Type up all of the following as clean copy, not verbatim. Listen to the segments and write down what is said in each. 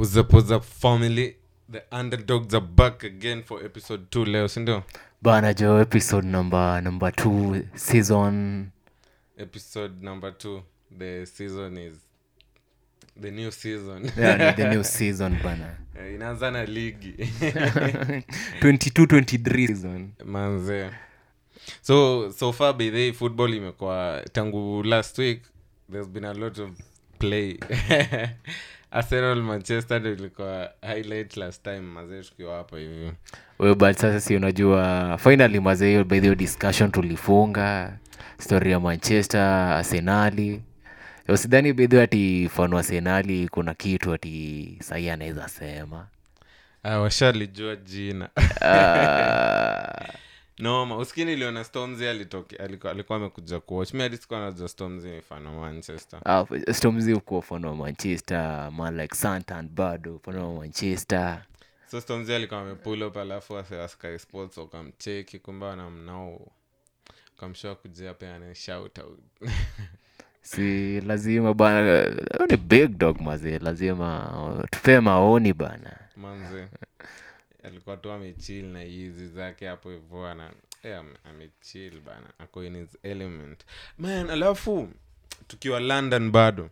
What's up family? The Under-dawgs are back again for episode 2 leo, sindio? Bana jo, episode number 2 season. Episode number 2. The season is the new season. Yeah, the new season bana. Inaanza na ligi. 22-23 season. Manze. So far by the football imekuwa tangu last week there's been a lot of play. Arsenal Manchester ilikuwa highlight last time mazee tukiwa hapa hivi. Wewe but sasa si unajua finally mazee by the discussion tulifunga story ya Manchester Arsenal. Usidhani by the ati fan wa Arsenal kuna kitu ati sahi anaweza sema. Washalijua jina. No, maskini niliona Stormzy alikuwa amekuja kuwatch. Mimi alikuwa na Stormzy ni fan wa Manchester. Stormzy uko fan wa Manchester, man like Santan bado fan wa Manchester. So Stormzy alikuwa amepull up alafu Sky Sports wakamcheki kumbe na mnao. Kamshow kuja pia ana shout out. Si lazima bana, ni big dog mzee, lazima tupe maoni bana. Manze. Alikuwa tu amechill na hizi zake hapo hivyo ana amechill bana, ako in his element man. Alafu tukiwa London bado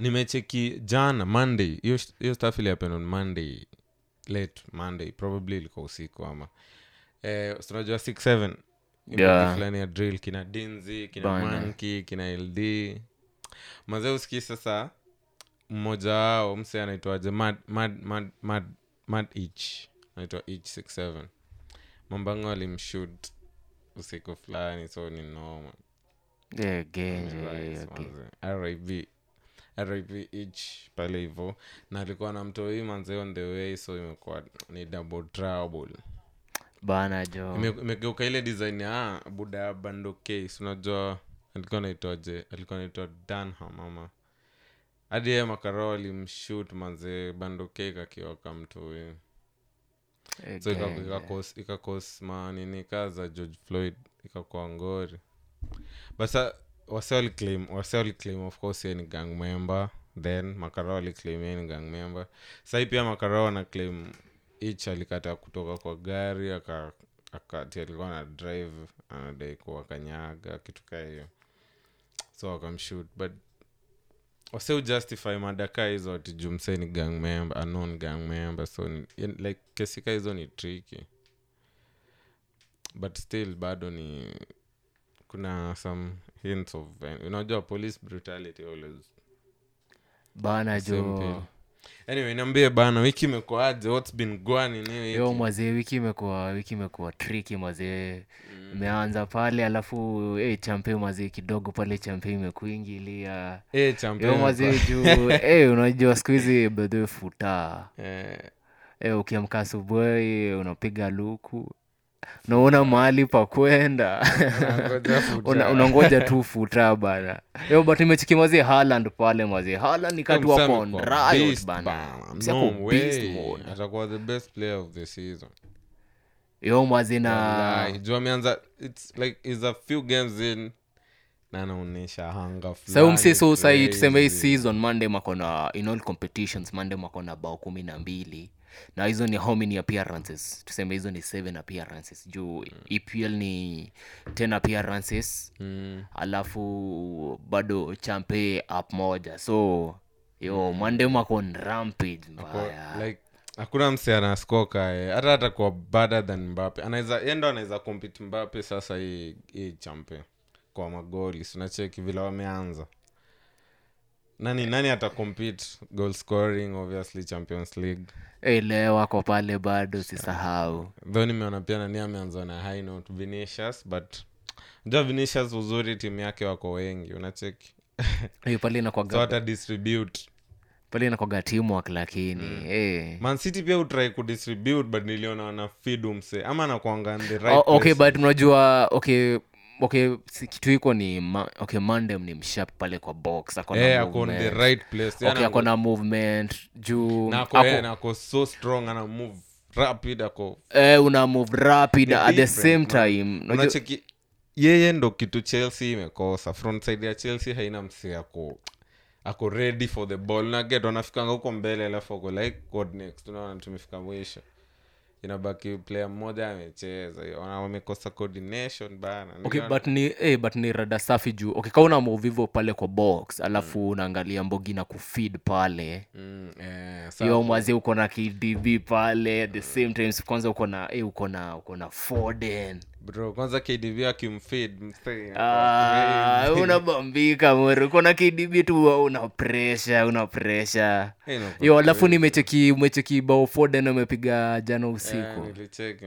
nimecheki jana Monday, hiyo stuff ile happened on Monday, late Monday probably, ilikuwa usiku ama tunajua 6-7 fulani ya drill kina Dinzi kina Monkey kina LD mazao siki. Sasa mmoja wao mse anaitwaje Mad anaitwa each 67 mambango alimshoot usiku fulani, so ni normal RIP each pale hivyo, na alikuwa na mtoi manze on the way, so imekuwa ni double trouble bana jo. Imegeuka ile design ya buda bando case, unajua alikuwa anaitwa Dunham mama hadi ya makaro alimshoot manze bando cake akiwa kamtoi. So ikakos manini kaza George Floyd ikakuwa ngori. But wase wali claim of course ni gang member, then makaro aliclaim ni gang member. Sasa pia makaro ana claim each alikata kutoka kwa gari akati alikuwa na drive anadai kwa kanyaga kitu kama hiyo, so akamshoot. But wase justify madaka hizo ati jumse ni gang member, a non gang member, so like kesika hizo ni tricky, but still bado ni kuna some hints of, you know, jo police brutality always bana jo. Anyway, niambie bana, wiki imekuaje? What's been going on wiki? Yo mzee, wiki imekuwa tricky mzee. Imeanza pale alafu champion mzee kidogo pale, champion imekuingilia. Champion. Yo mzee juu unajua siku hizi bado futa. Ukiamka asubuhi unapiga luku. Naona mahali pa kwenda. Unangoja tu futa bana. Yo but nimechiki mzee Haaland pale mzee. Haaland nikatwa on riot bana. Msako beast mode. Atakuwa the best player of the season. Yo mzee na jua mianza, it's like is a few games in na anaonesha hanga fulani. Sasa msiso sasa tuseme hii season Monday makona in all competitions, Monday makona bao 12. Na hizo ni how many appearances? Tuseme hizo ni 7 appearances juu EPL ni 10 appearances. Alafu bado champe up moja, so yo Monday mako rampage mbaya. Like hakuna mse ana score hata kwa better than Mbappe. Anaweza compete Mbappe sasa hii champe kwa magoli. Tunacheki vile wameanza. Nani atacompete goal scoring, obviously Champions League. Leo wako pale bado sisahau. Though nimeona pia nani ameanza na high note Vinicius, but ndio Vinicius uzuri timu yake wako wengi, unacheki. Hiyo pale na kwa gaga. So ata distribute. Pale na kwa gatimu wake lakini Man City pia utry ku distribute, but niliona wana feed umse ama na kuangalia the right. Okay place. But unajua okay kitu iko ni Mandem ni msharp pale kwa box akona movement on the right place, yani akona movement juu na ako so strong, ana move rapid ako una move rapid at the same time. Unacheki yeye ndo kitu Chelsea imekosa, front side ya Chelsea haina msea ko ako ready for the ball na get wanafikanga huko mbele alafu go like god next tunaona tumefika mwisho inabaki player mmoja amecheza wamekosa coordination bana. Okay, but ni rada safi juu. Okay, kaona mvivu pale kwa box alafu unaangalia Mbogi na kufeed pale. Yo mwaze uko na KDB pale at the same time kwanza uko na Foden. Bro, kwanza KDB akimfeed mstari. Unabambika moro. Uko na KDB tu una pressure. Hey, no, yo alafu nimecheki bao Foden amepiga jana usiku. Nilicheki.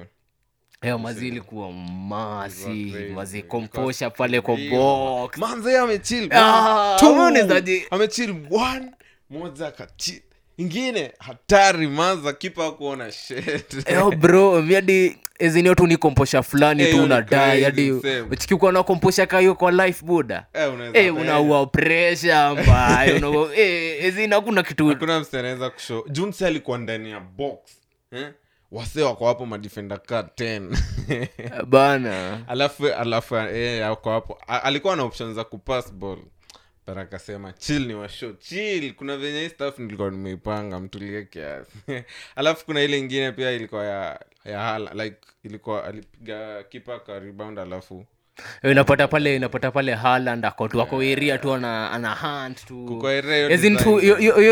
Yo mazi ilikuwa mazi komposha pale kwa box. Manze amechill. Tuone zaidi. Amechill one moja kachi. Ingine hatari manza kipa kuona shit. Yo bro, hadi ezinio tu ni komposha fulani tu unadai hadi ukichukua na komposha kayo kwa life buda. Unaua pressure mbaya. Ezina kuna kitu. Hakuna mseneza kushow. Junsi alikuwa ndani ya box. Wasee wako hapo ma defender card 10. Bana. Alafu wako hapo. Alikuwa na options za kupass ball. Bara akasema chill ni washo chill, kuna venye staff nilikuwa nimeipanga mtulie kiasi. Alafu kuna ile nyingine pia ilikuwa ya Haaland, like ilikuwa alipiga kipa kwa rebound alafu inapata pale Haaland akotu wako area tu ana hunt tu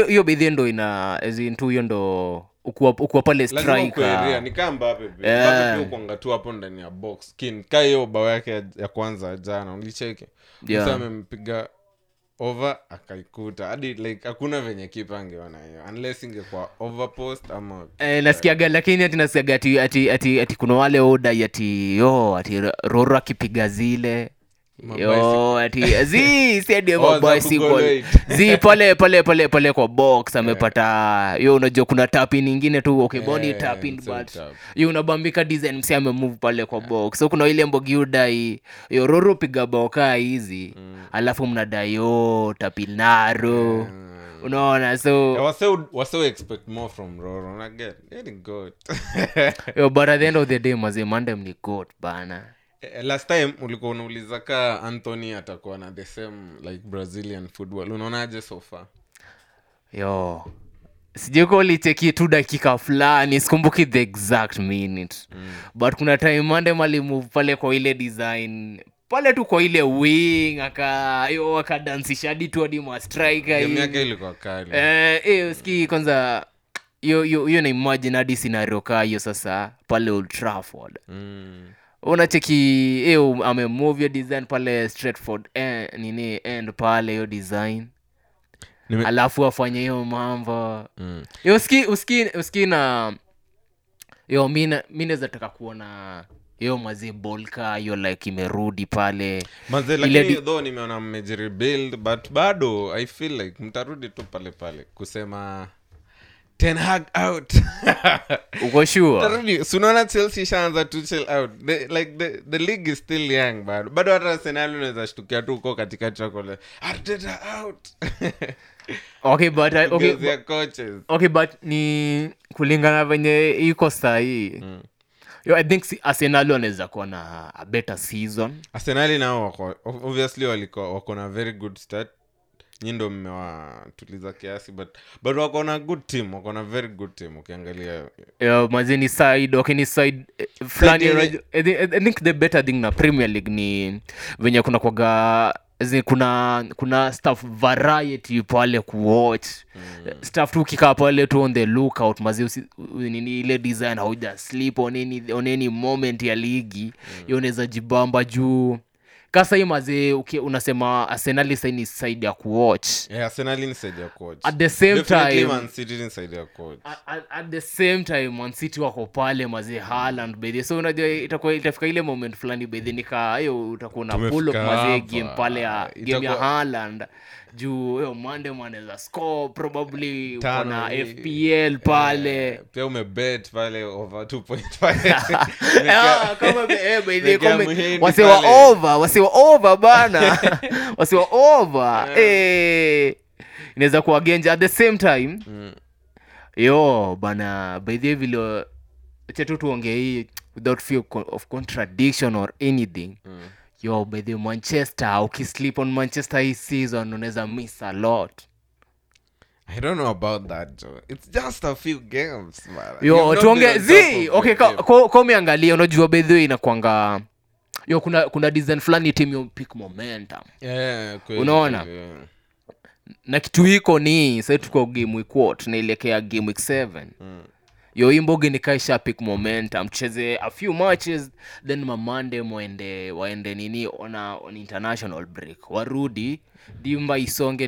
hiyo bidhi ndo ina ezintu hiyo ndo ukuwa pale striker area ni kama Mbappe pia uko ngatua hapo ndani ya box kin kayo bao yake ya kwanza jana ulicheke msame mpiga over akaikuta hadi like hakuna venye kipa angeona hiyo unless ingekuwa overpost ama nasikiaga lakini atinasikiaga ati kuna wale order ati Roro akipiga zile yo ati said boy sequel pale kwa box amepata yo unajua kuna tap in nyingine tu okay body tap in but yo unabambika design msi ame move pale kwa box so kuna ile Mbogi udai yo Roro piga boka hizi alafu mnadai yo tapinaro unaona so I was so expect more from Roro and I get it good yo but at the end of the day mazemande mni good bana. Last time ulikuwa unauliza ka Anthony atakuwa na the same like Brazilian football. Unaonaje so far? Yo. Sijeko liteki 2 dakika fulani, sikumbuki the exact minute. But kuna time Mande malimove pale kwa ile design. Pale tu kwa ile wing akadansisha hadi tu hadi ma striker. Game yake ilikuwa kali. Usikii kwanza you na imagine hadi scenario ka hiyo sasa pale Old Trafford. Unacheki ame move your design pale straightforward end pale your design alafu afanye hiyo mambo uski na yo mimi nataka kuona hiyo maze ball ka hiyo like imerudi pale maze lakini though nimeona mmeji rebuild but bado I feel like mtarudi tu pale kusema Ten Hag out. Uko sure? Tarudi, unaona Chelsea ishaanza to chill out. The league is still young bad. Bado hata Arsenal unaweza shtukia tu uko katika chocolate. Arteta out. Okay but ni kulingana venye iko sahihi. Yo I think Arsenal wanaweza kuwa na a better season. Arsenal nao wako obviously wako na very good start. Nyindo mmewatuliza kiasi but wako na good team, wako na very good team ukiangalia. Mazini side, okay ni side flani I think the better thing na Premier League ni venye kuna kwaga kuna staff variety pale kuwatch. Staff tu kikaa pale tu on the lookout mazi nini ile design hauja sleep on any moment ya ligi. Yoneza jibamba juu. Kasa hii maze unasema Arsenal ni side ya kuwatch. Yeah, Arsenal ni side ya kuwatch. At the same Definitely time Man City ni side ya kuwatch. At the same time Man City wako pale maze Haaland baby. So unajua itafika ile moment fulani baby nikayo utakuwa na pull up maze game pale ya game ya Haaland. Juu yo Monday is a score probably kuna FPL pale pia umebet pale over 2.5 kama baby wasiwa over bana wasiwa over inaweza kuwa genja at the same time yo bana baby vile chetu tuongee hii without fear of contradiction or anything yo by the Manchester ukisleep on Manchester this season unaweza miss a lot I don't know about that, Joe. It's just a few games, man. Yo, tuongezee. Okay, kwa miangalia, unajua by the way inakuanga yo kuna design flani team you pick momentum. Yeah, kweli. Unaona? Yeah. Na kitu hiko ni sasa tuko game week 4 tunaelekea game week 7. Yo imboge nikaisha pick momentum. Cheze a few matches then Monday waende nini on international break. Warudi dimba isonge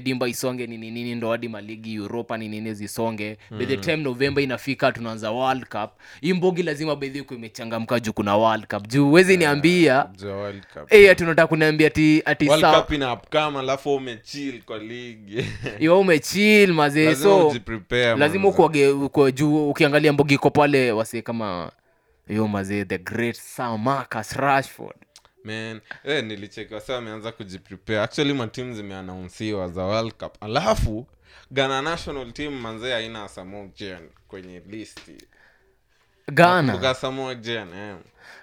nini ndo hadi maligi Europa nini zisonge. By the time November inafika tunaanza World Cup. Imbogi lazima by the way imechangamka juu kuna World Cup. Juu uwezi niambia World Cup. Eh tunataka kuniambia ati World Cup ina upcome alafu umechill kwa league. Yo umechill mazee so lazima kwa juu ukiangalia mbogi iko pale wase kama yo mazee the great Sir Marcus Rashford. Man, nilicheka sasa ameanza kujiprepare. Actually my team zimeannouncewa za World Cup. Alafu Ghana national team manzea haina Samoa Gyan kwenye list. Ghana. Kuga Samoa Gyan.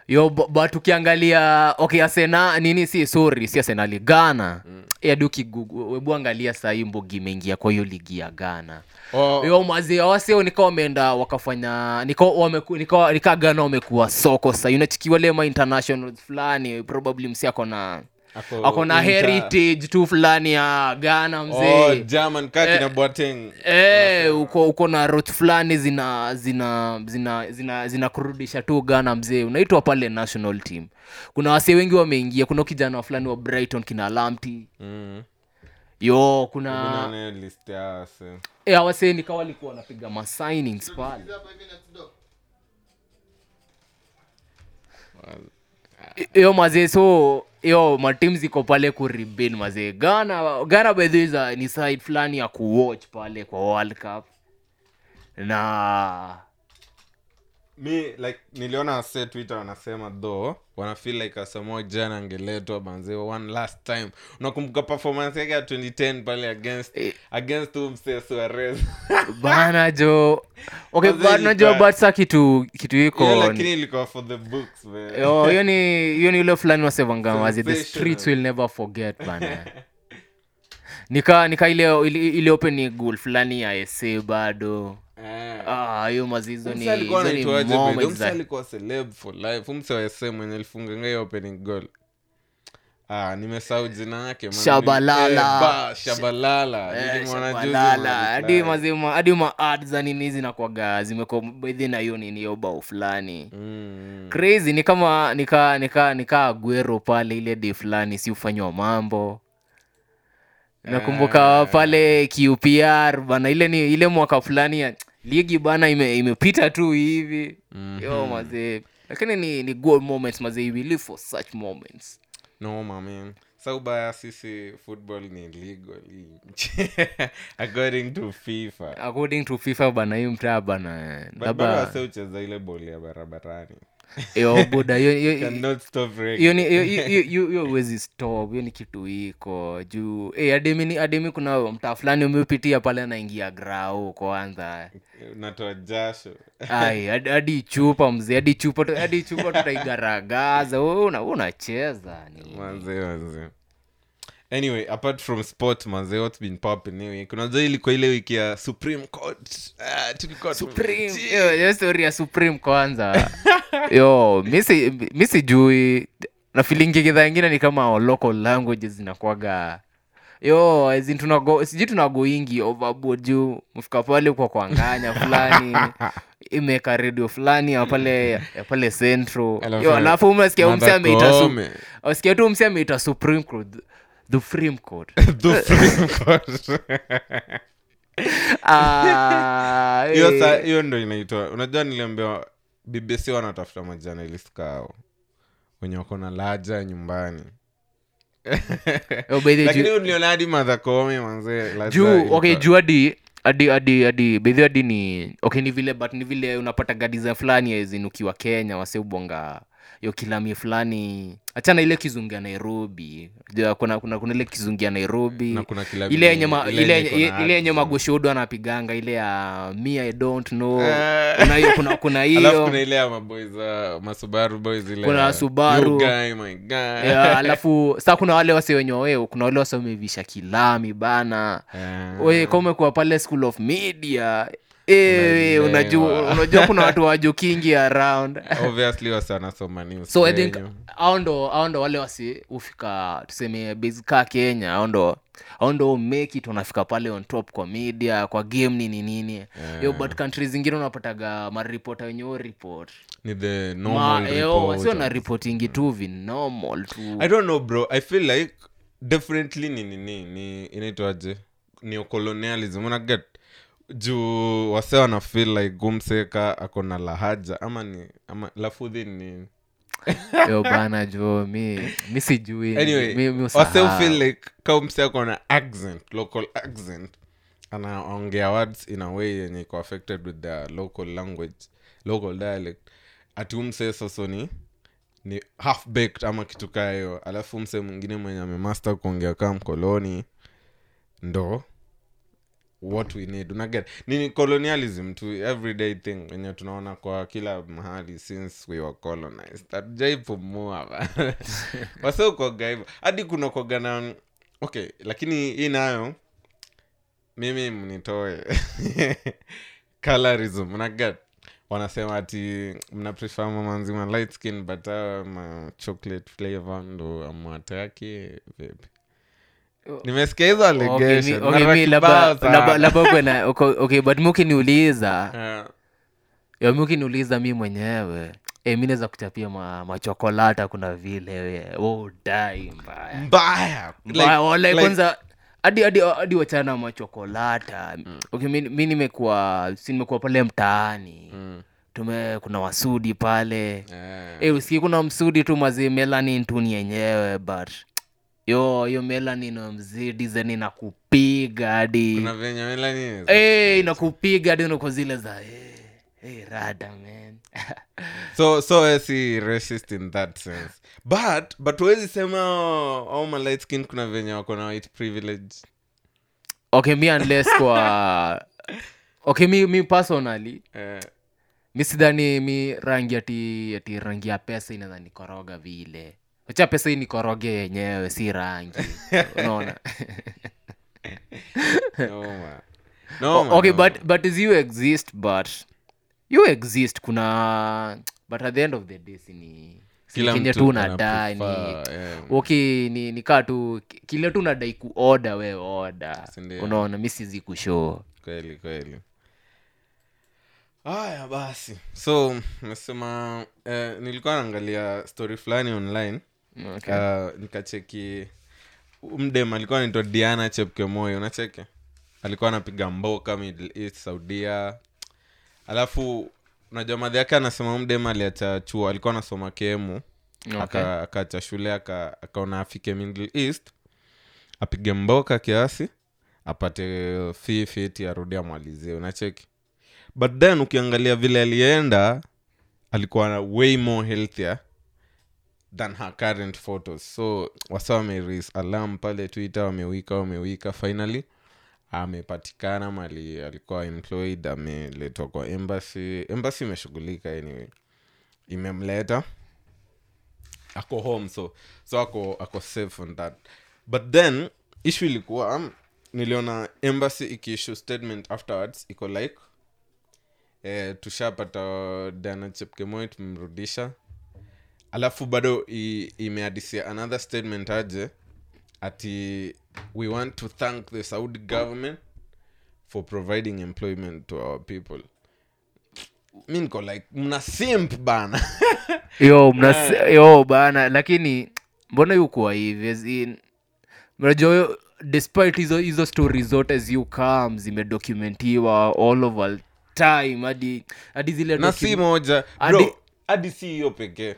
Yo but ukiangalia okay Arsenal nini si Arsenal Ghana. Yaduki Google hebu angalia sasa hiyo mbogi imeingia kwa hiyo ligi ya Ghana. Oh. Yo mazee wasio nikao wameenda wakafanya nikao Ghana wamekuwa soko sasa unachikiwa lema internationals fulani probably msiako na akona heritage tu fulani ya Ghana mzee. Oh German kati na Boateng. Uko na route fulani zina kurudisha tu Ghana mzee. Unaitwa pale national team. Kuna wase wengi wameingia. Kuna kijana fulani wa Brighton kina Lamti. Yo kuna list ya wase. Wase ni kawali kwa wanapiga ma signings pale. Yo mazee so yo my team ziko pale ku rebuild mazee. Ghana by the way ni side fulani ya ku watch pale kwa World Cup. Na me like niliona say Twitter wanasema though wana feel like Asamoah Gyan angeletwa manzee one last time. Unakumbuka performance yake ya 2010 pale against mse Suarez. Bana jo. Okay bana jo but sasa kitu iko. Lakini ilikuwa for the books man. Yo yoni love line wa Sevanga wazi the streets will never forget bana. Nika ile opening goal fulani ya AC bado. Hiyo mazizo ni alikuwa celeb for life. Umsawese mwenye alifunga ngayo opening goal. Nimesahau jina yake man. Shabalala. Nilimwona juzi. Hadi mazima hadi ma ads na nini zinakuaga zimeko baadhi na hiyo nini yo bao fulani. Crazy ni kama nika Aguero pale ile day fulani si ufanywa mambo. Nakumbuka pale QPR bana ile mwaka fulani ya ligi bana imepita tu hivi. Yo mazee. Lakini ni goal moments mazee, we live for such moments. No man. Saubaya sisi football ni legal. According to FIFA bana hiyo mtaa bana. Baba sasa ucheza ile ball ya barabarani. Yo boda you cannot stop reg. You always stop. You ni kitu iko juu. Ademi kuna mtaa fulani umepitia pale anaingia grao kwanza. Unatoa jasho. Ai hadi chupa tutaigaragaza. Wewe unacheza ni. Manze. Anyway, apart from sport manze what's been popping anyway. Kuna zile ilikuwa ile wiki ya Supreme Court. Tulikuwa Supreme. Yo story ya Supreme kwanza. Yo, misi jui na feeling kidha nyingine ni kama local languages zinakuaga. Yo, as in tunago ingi overboard juu. Mfika pale kwa kuanganya fulani. Imeka radio fulani ya pale central. Yo, alafu umesikia ameita Supreme Court. The Supreme Court. Hiyo ndo inaitwa. Unajua niliambiwa BBC wanatafuta majournalist kao wenye wako na laja nyumbani. Lakini uliona hadi madhakome manze laja. Juu hadi ni okay ni vile unapata gadi za fulani hizi ukiwa Kenya wase ubonga yo kilami fulani Achana ile kizungu ya Nairobi. Kuna ile kizungu ya Nairobi. Na kuna kilabu. Ile yenye magoshodo anapiganga ile ya me I don't know. Kuna hiyo. Alafu kuna ile ya maboys Masubaru boys ile. Kuna Subaru. You guy my guy. Yeah, alafu sasa kuna wale wase wenye wao, kuna wale wase wamevisha kilami bana. Wewe kama kwa pale School of Media. Eh, unajua kuna watu wajokingi around. Obviously wasana soma news. So I think aundo wale wasi ufika tuseme basic ka Kenya, aundo make it unafika pale on top kwa media, kwa game nini. Yo but countries zingine unapataga ma reporter wenyewe report. Ni the normal report. Yo sio na reporting tu normal tu. I don't know bro, I feel like differently nini inaitwaje? Neo colonialism una get juu wase wana feel like gumseka akona lahaja ama lafudhi ni yo bana jo mi sijui anyway, mi wase feel like gumseka akona accent, local accent anaongea words in a way yenye iko affected with the local language, local dialect atumse sosoni ni half baked ama kitu kayo, alafu mse mwingine mwenye amemaster kuongea kama mkoloni ndo what we need unaget nini colonialism to everyday thing yenye tunaona kwa kila mahali since we were colonized hatujaipomoa wasio kwa gaiba hadi kuna kwa Ghana okay lakini hii nayo mimi mnitoe colorism unaget wanasema ati mna prefer mama nzima light skin but chocolate flavor ndo amwataki vipi. Nimesikia hizo allegation. Okay, labda okay but mkiniuliza. Yo mkiniuliza mimi mwenyewe. Mimi naweza kutapia machokolata kuna vile wewe. Oh dai mbaya. Mbaya kwanza hadi wachana machokolata. Okay mimi nimekuwa pale mtaani. Kuna wasudi pale. Usikie kuna msudi tu mazi melanin tu yenyewe but yo melanin mzidi zeni nakupiga hadi kuna venye melanin inakupiga hadi uko zile za rada man so it's racist in that sense but wezi sema oh my light skin kuna venye wako na white privilege okay me unless kwa okay me personally misidhani mi rangi ati rangi ya pesa inaanza nikoroga vile acha pesa hii nikoroge yenyewe si rangi unaona no man, okay but as you exist kuna but at the end of the day ni kile tu unadai ni okay ni kaa tu kile tu unadai ku order wewe order unaona mimi sizi kushow kweli haya basi so nasema nilikuwa naangalia story fulani online. Okay. Nikacheki mdem alikuwa anaitwa Diana Chepkemoi unacheke. Alikuwa anapiga mboka Middle East Saudi. Alafu unajua madhi yake anasema mdem aliacha chuo alikuwa anasoma KMU. Okay. Akaacha shule akaona afike Middle East apige mboka kiasi apate fee fit arudi amalizie unacheke. But then ukiangalia vile alienda alikuwa way more healthier than her current photos. So wasame raise alarm pale Twitter wamewika finally amepatikana mali alikuwa employed ameletwa kwa embassy imeshughulika anyway imemleta ako home so ako safe on that. But then issue ilikuwa niliona embassy iki-issue statement afterwards iko like tushapata Diana Chepkemoi tumrudisha. Alafu bado imeadisia another statement aje ati we want to thank the Saudi government for providing employment to our people. Mimi niko like mna simp bana. Yo bana lakini mbona yuko hivi? Mrajao despite hizo stories zote as you come zimedocumentiwa all over time hadi zile na si moja bro hadi si hiyo pekee.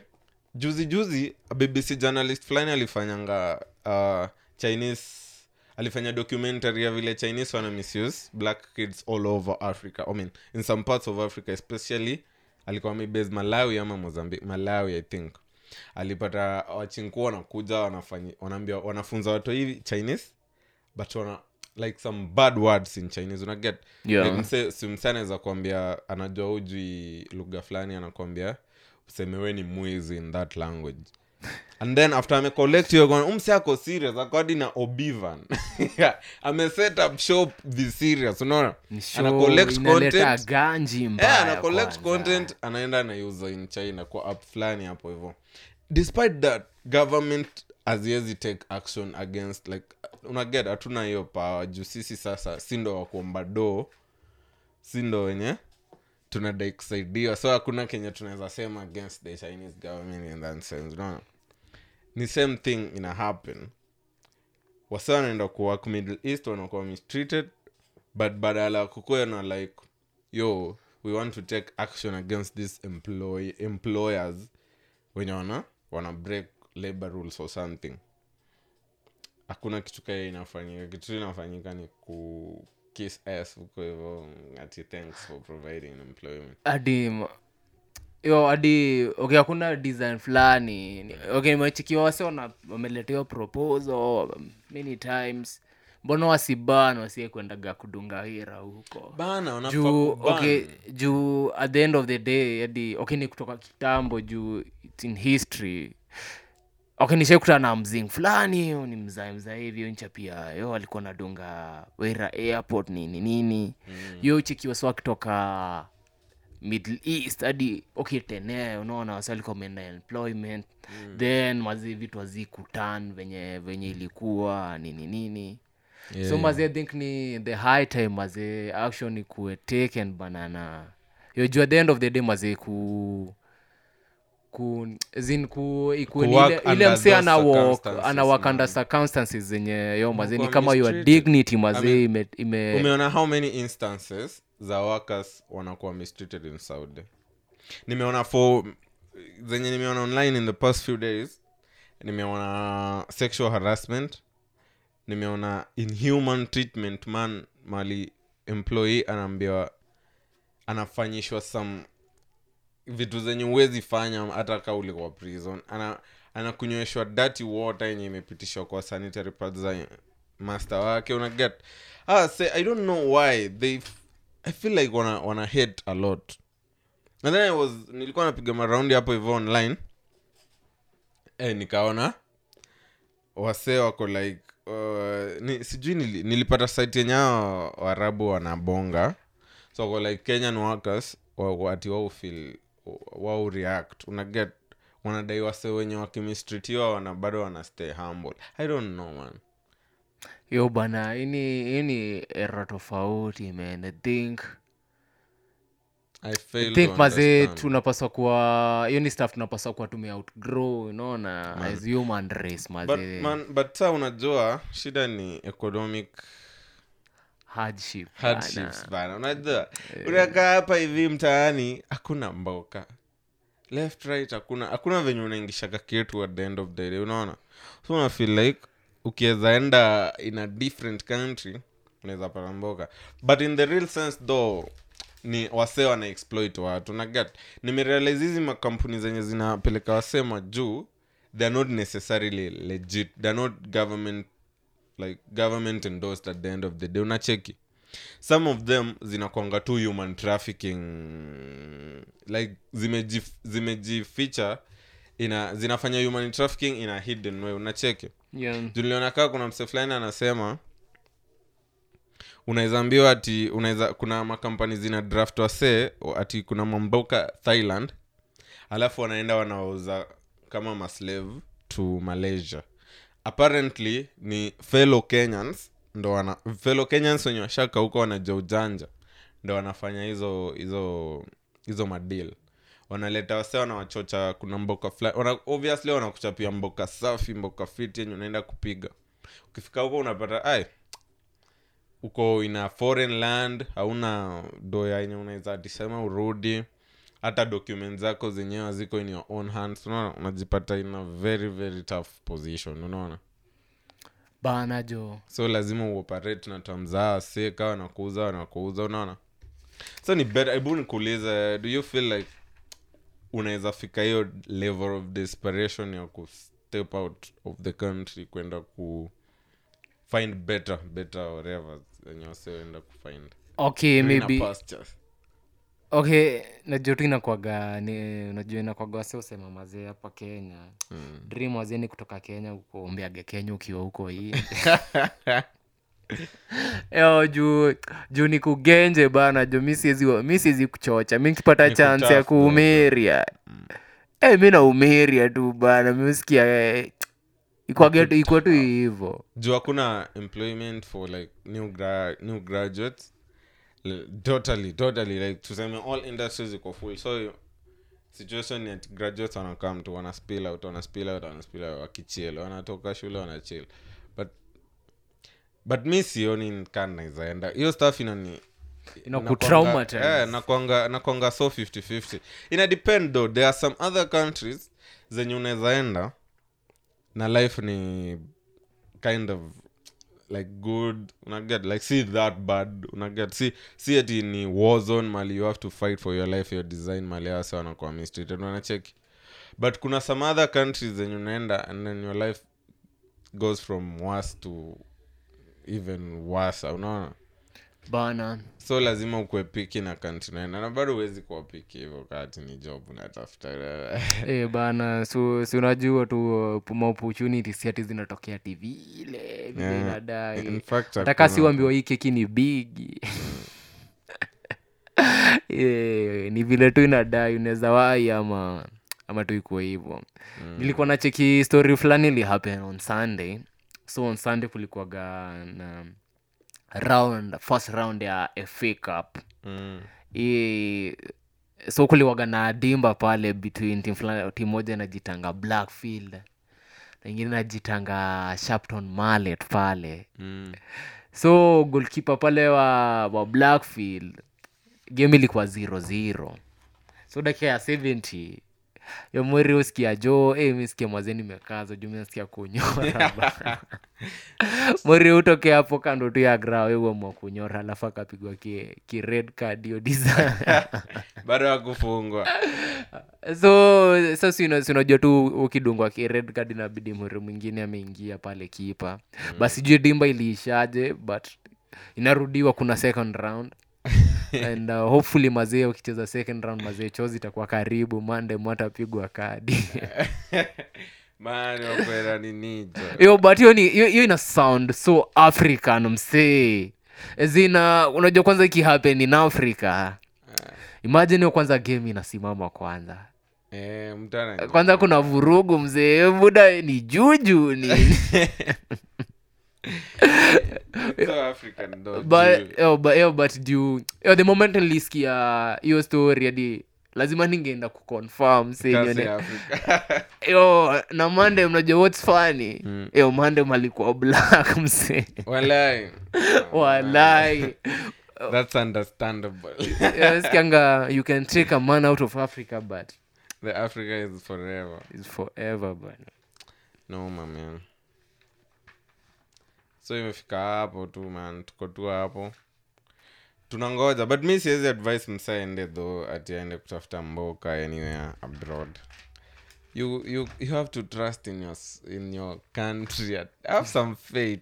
Juzi BBC journalist fulani alifanyanga Chinese alifanya documentary ya vile Chinese wana misuse black kids all over Africa in some parts of Africa especially alikuwa based Malawi ama Mozambique Malawi I think alipata wachinkuo wanakuja wanaambia wanafunza watu hivi Chinese but wana like some bad words in Chinese una get yeah. Like simsana za kuambia anajua hujui lugha fulani anakuambia usemeweni mwizi in that language and then after I collect you going umsiako serious according na Obivan ame set up shop this serious unaona ana collect content ganji mbaya ana collect content anaenda na user in China kwa app fulani hapo hivyo despite that government haziwezi take action against like una get hatuna hiyo power juu sisi sasa si ndo wa kuomba do si ndo wenye tunadai kusaidia so hakuna Kenya tunaweza sema against the Chinese government in that sense no the same thing ina happen wasana ndo kwa Middle East wanakuwa mistreated but badala kukoya na like yo we want to take action against these employers wenye wana break labor rules or something hakuna kitu kaya inafanyika kitu inafanyika ni ku kiss ass kwa hivyo ati thanks for providing employment adim yo adi okay hakuna design fulani okay mwachikiwa wase wameletea proposal many times mbona wasibana wasiye kwenda kudunga hira huko bana wanafuck ban okay juu at the end of the day adi okay ni kutoka kitambo juu it's in history okay nishakutana na mzing fulani ni mzaa hivi oncha pia yo alikuwa nadunga Wera airport nini yo chikiwa swa kutoka Middle East hadi okay tena unaona wasa alikuwa menda employment then mazi vitu azikutan venye ilikuwa nini yeah. So mazi I think ni the high time mazi action ikuwe taken banana yo at the end of the day mazi ile msee ana work under circumstances zenye yo mazeni kama your dignity mazee umeona how many instances za workers wanakuwa mistreated in Saudi nimeona for zenye nimeona online in the past few days nimeona sexual harassment nimeona inhuman treatment man mali employee anaambiwa anafanyishwa some vitu zenye uwezi fanya hata kama ulikuwa prison anakunyweshwa dirty water yenye imepitishwa kwa sanitary pads za master wake una get say I don't know why they I feel like wanna hate a lot and then nilikuwa napiga maround hapo hivyo online nikaona wase wako like sijui nilipata site yenye Waarabu wanabonga so wako like Kenyan workers what you all feel wow react una get wanadai wase wenye wakimistreatiwa wana bado wana stay humble I don't know man yo bana ini era tofauti man I think maze tunapaswa kuwa hiyo ni stuff tunapaswa kuwa tume outgrow unaona as human race maze but saa unajua shida ni economic hardships bana unajua unakaa hapa hivi mtaani hakuna mboka left right hakuna venye unaingisha kitu at the end of the day unaona so una feel like ukiweza enda in a different country unaweza pata mboka but in the real sense though ni wase wana exploit watu na get nimerealize hizi makampuni zenye zinapeleka wasema juu they are not necessarily legit they are not government endorsed at the end of the day unacheki some of them zinakonga tu human trafficking like zimejificha zinafanya human trafficking in a hidden way unacheki yeah. Tuliona kama kuna mse fulani anasema unaweza ambiwa ati unaweza kuna makampuni zina draft wase ati kuna mamboka Thailand alafu wanaenda wanauza kama maslave to Malaysia apparently ni fellow Kenyans wenye washaka huko wanajua ujanja ndio wanafanya hizo madeal wanaleta wase wanawachocha kuna mboka obviously wanakuchapia mboka safi mboka fiti yenye unaenda kupiga ukifika huko unapata uko ina foreign land hauna doya yenye unaweza disema urudi hata documents zako zenyewe ziko in your own hands unaona unajipata in a very very tough position unaona bana jo so lazima uoperate na tamzaa seka wanakuuza unaona so ni better hebu nikuuliza do you feel like unaweza fika hiyo level of desperation ya ku step out of the country kwenda ku find better whatever yenye usienda kufind. Okay, in maybe. Okay, najua tu inakwaga ni unajua inakwaga wase usema mazee hapa Kenya. Dream wazeni kutoka Kenya huko ombeage Kenya ukiwa huko hii. Eo juu ni kugenje bana, juu mimi siwezi kuchocha. Mimi nikipata chance ya kuumeria. Mimi na umeria tu bana, mimi sikia iko tu hivyo. Juu hakuna employment for like new graduates. Totally like tuseme all industries iko full, so situation that graduates wana come to wana spill out wakichill, wanatoka shule wanachill, but mimi sioni in Kenya zaenda hiyo stuff ina traumatize na konga so 50-50 ina depend though. There are some other countries zenye unaweza enda na life ni kind of like good, unaget like see that bad, unaget see it in war zone mali, you have to fight for your life, your design mali hasa wanakuwa mistreated wanacheck. But kuna some other countries zenye unaenda and then your life goes from worse to even worse, unaona bana. So lazima ukue picky na country unaenda, na bado huwezi kuwa picky hivyo kati ni job unatafuta. Bana, so unajua tu opportunities hizi zinatokea TV ile inadai nataka siwaambiwa hii keki ni big. Ni vile tu inadai unaweza wai ama tu iko hivyo. Nilikuwa na cheki story fulani ili happen on Sunday. So on Sunday kulikuwa na first round ya FA Cup. So kuliwaga na dimba pale between team moja inajitanga Blackfield na nyingine inajitanga Shapton Mallet pale. So goalkeeper pale wa Blackfield, game ilikuwa 0-0. So dakika ya 70 yomwiri usikia jo, mimi sikia mwazeni nimekaza juu mimi nasikia kunyora. Mwiri utoke hapo kando tu ya grao wewe uamua kunyora alafu akapigwa ki red card hiyo design. Bado hakufungwa. So sasa unajua tu ukidungwa ki red card inabidi mwiri mwingine ameingia pale kipa. Basi juu dimba iliishaje but inarudiwa kuna second round. And hopefully mazee ukicheza second round mazee chozi itakuwa karibu Monday mwatapigwa kadi. Mani opera ni nijo. Yo but yo ina sound so African msee. Zina unajua kwanza iki happen in Africa. Imagine yo kwanza game inasimama kwanza. Mtana. Kwanza kuna vurugu mzee, muda ni juju ni. So African dog. But you the moment nilisikia hiyo story hadi lazima ningeenda kuconfirm senior Africa. Na Monday mnajua what's funny? Monday malikuwa black mse. Walai. That's understandable. Yasikianga you can take a man out of Africa but the Africa is forever. It's forever but no man. So imefika hapo tu man, tuko tu hapo tunangoja, but mimi siwezi advise msaende though atiende kutafuta mboka anywhere abroad. You have to trust in your country, have some faith.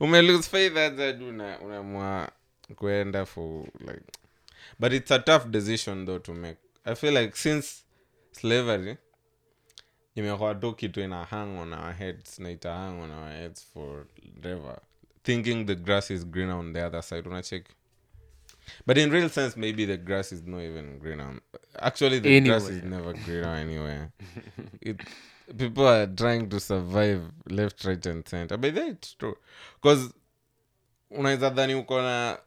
Lose faith that unamua kwenda for like, but it's a tough decision though to make. I feel like since slavery imekuwa doki tu ina hang on our heads na ita hang on our heads for forever, thinking the grass is greener on the other side, unacheki, but in real sense maybe the grass is not even greener, actually the grass is never greener anywhere. People are trying to survive left, right and center, but that's true because unaweza dhani uko na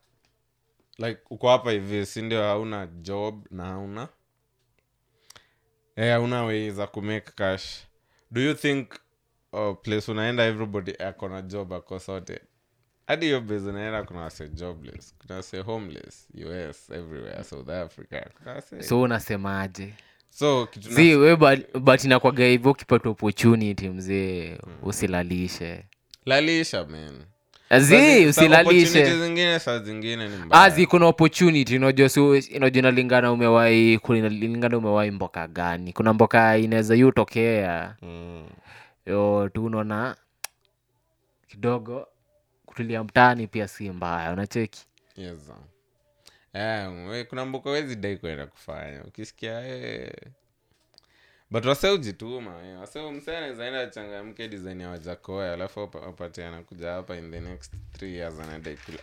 like uko hapa hivi si ndio, hauna job na hauna una ways to make cash. Do you think place unaenda everybody akona job akosote? Hadi hiyo base unaenda kuna wase jobless, kuna wase homeless, US everywhere, South Africa. So unasemaje? So kitu si wewe but inakuaga hivyo ukipata opportunity mzee usilalishe. Lalisha man. Azi usilalishe. Zingine saa zingine ni mbaya. Azi kuna opportunity unajua, so inalingana umewahi kulingana umewahi mboka gani. Kuna mboka inaweza yutokea. Yo tunaona kidogo kutulia mtani pia si mbaya, unacheki. Yes. Kuna mboka wezi dai kwenda kufanya. Ukisikia but waseuji tu ma. Waseu msana zaina changamke design ya wajakoa alafu upate anakuja hapa in the next 3 years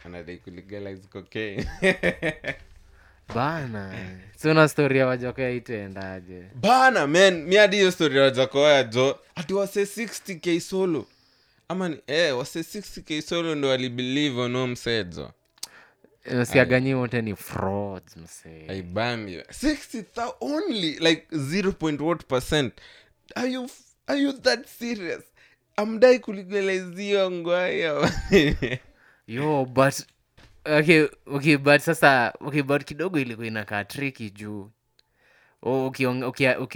anadai kulegalize cocaine. Bana. Sina story ya wajakoa itaendaje. Bana man, mimi hadi hiyo story ya wajakoa jo. Ati wase 60k solo. Ama wase 60k solo ndo alibelieve ono msezo. Siaganyiwa wote ni frauds mse. I bam you. 60,000 only like 0.1%. Are you that serious? Amdai kuligalizia ngwaya. Yo but okay but sasa okay but kidogo ilikuwa inakaa tricky juu.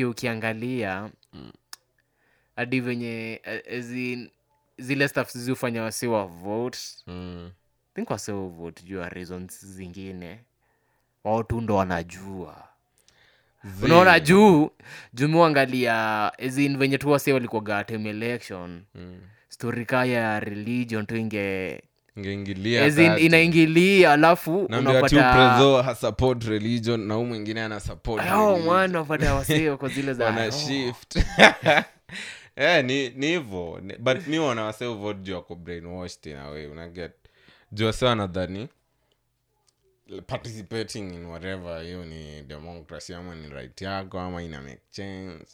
Ukiangalia hadi venye zile staff zifanya wasi wa vote. Think wase vote juu ya reasons zingine. Watu ndo wanajua. Unaona juu muangalia venye tu wase walikuwa gate election. Story kaya religion tu ingeingilia. Inaingilia alafu unapata na prezo ha support religion na huyu mwingine ana support. Mwana unapata wase kwa zile za wana shift. Ni hivyo. But mimi wana wase vote juu ya brainwashed na wewe una get Joshua nadhani participating in whatever hiyo ni democracy ama ni right yako ama ina make change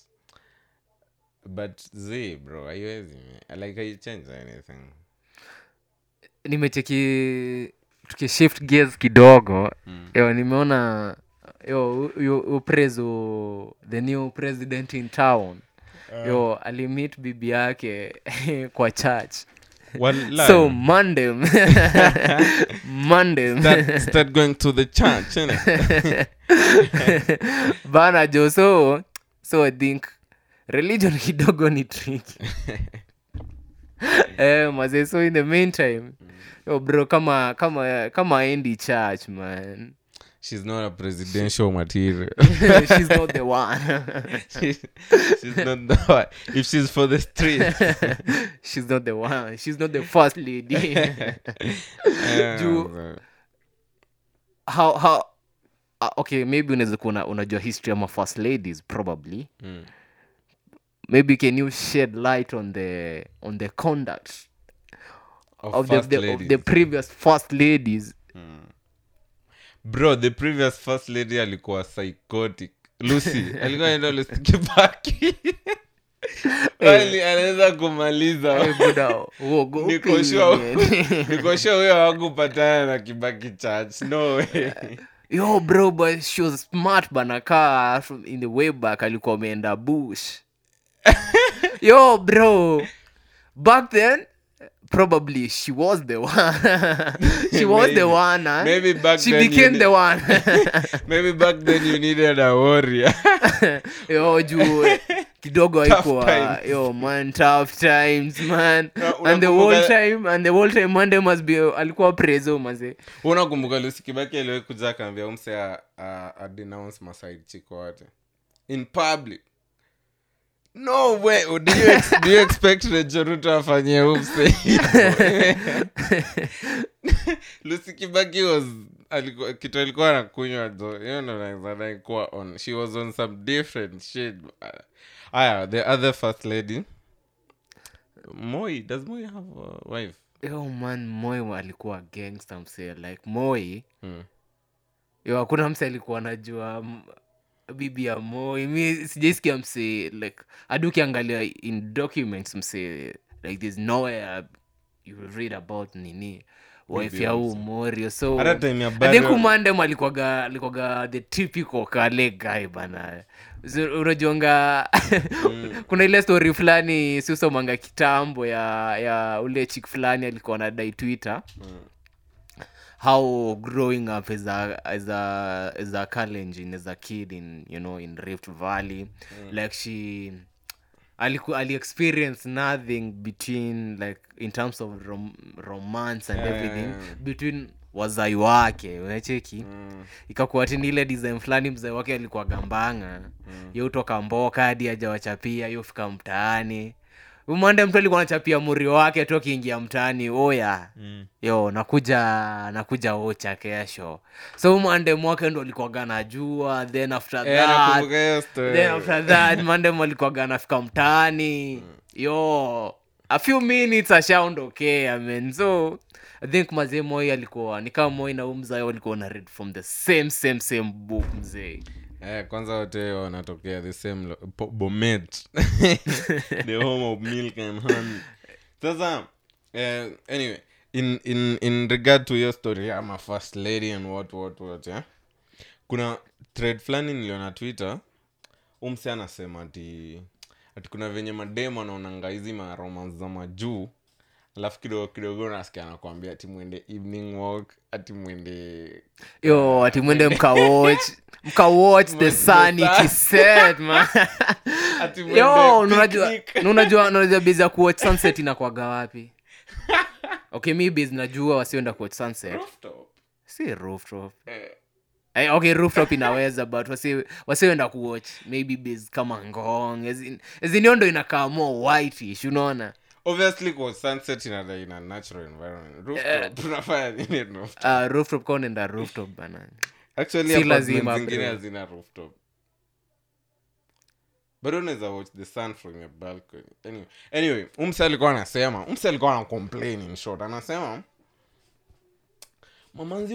but zee bro haiwezi like I change anything. Nimecheki tukishift gears kidogo yo nimeona yo prezo the new president in town yo alimeet bibi yake kwa church. So Monday start going to the church, you know. Bana jo so I think religion kidogo ni tricky. Maze so in the meantime yo bro kama endi church man. She's not a presidential material. She's not the one. She's not the one. If she's for the street. She's not the one. She's not the first lady. Okay, maybe unajua history ama first ladies probably. Maybe can you shed light on the conduct of the previous first ladies? Bro, the previous first lady alikuwa psychotic. Lucy, alikuwa endo Lucy Kibaki. Wali anaweza kumaliza. Niko sure wewe hawakupatana na Kibaki church. No way. Yo bro, but she was smart banaka from in the way back alikuwa ameenda bush. Yo bro. Back then probably she was the one. She was the one. Maybe back she then she became the one. Maybe back then you needed a warrior. Yo juu kidogo haikuwa yo man tough times man. And the whole time Monday must be alikuwa prezo mzee. Unakumbuka Lucy Kibaki aliwahi kuja kaambia umse a denounce maside chick wote in public. No way. Do you expect Rejoruta afanye umse? Lucy Kibaki alikuwa anakunywa do. You know like that she was on some different shit. The other first lady. Moi, does Moi have a wife? Yo man, Moi alikuwa gangster mse like Moi. Yo hakuna mse alikuwa anajua bibi ya Moi. Mimi sijisikia mse like adukiangalia in documents mse like there's nowhere you will read about nini wife ya Moi. So I think Monday alikuwa the typical kale guy bana. Unajonga kuna ile story fulani siuso manga kitambo ya ule chick fulani alikuwa anadai Twitter how growing up as a college as a kid in you know in Rift Valley like she experience nothing between, like, in terms of romance and everything between wazai wake, unacheki. Ikakuwa tini ile design fulani mzai wake alikuwa gambanga. Yeye utoka mboka hadi haja wachapia, yeye ufika mtaani. Umande mtu alikuwa anachapia muri wake toki ingia mtaani, oya. Yo, nakuja ocha kesho. So umande mwake ndo alikuwa gana jua, then after that umande alikuwa gana fika mtaani. Yo, a few minutes ashaondoka, okay, I mean. So I think mzee Moi alikuwa ni kama Moi na mzee walikuwa na read from the same book mzee. Kwanza wote wanatokea the same Bomet. The home of milk and honey. Sasa anyway, in regard to your story, I'm a first lady and what yeah. Kuna thread flani niliona Twitter, mse anasema ati kuna venye mademo anaonanga hizi ma romance za majuu. Alafu kidogo nasikia anakuambia ati muende evening walk, ati muende mkawatch the sun ikiset man. Ati muende yo, unajua busy ya kuwatch sunset inakuaga wapi? Okay, mimi busy najua wasioenda kuwatch sunset. Rooftop. Si rooftop. Okay, rooftop inaweza, but wasioenda kuwatch maybe busy kama Ngong. As in yondo inakaa more whitish, unaona? Obviously kwa sunset in a natural environment. Rooftop tunafanya nini rooftop? Rooftop kwa nenda rooftop bana. Actually apartments zingine hazina rooftop. But you never watch the sun from your balcony. Anyway, umse alikuwa anasema complain in short. Anasema mamanzi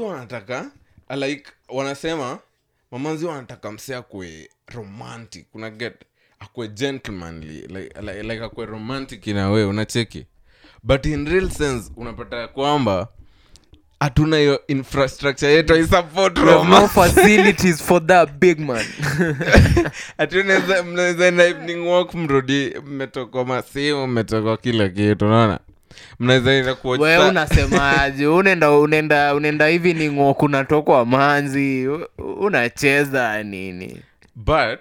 wanataka msea kwe romantic. Kuna get akwe gentlemanly like akwe romantic in a way, unacheki, but in real sense unapata kwamba hatuna hiyo infrastructure yetu to support no facilities for that big man. Hatuna mnaweza evening walk, mrudi mmetoka masimu, mmetoka kila kitu, unaona, mnaweza enda kuocha wewe. Unasemaje? unaenda evening walk, unatoka manzi, unacheza nini? But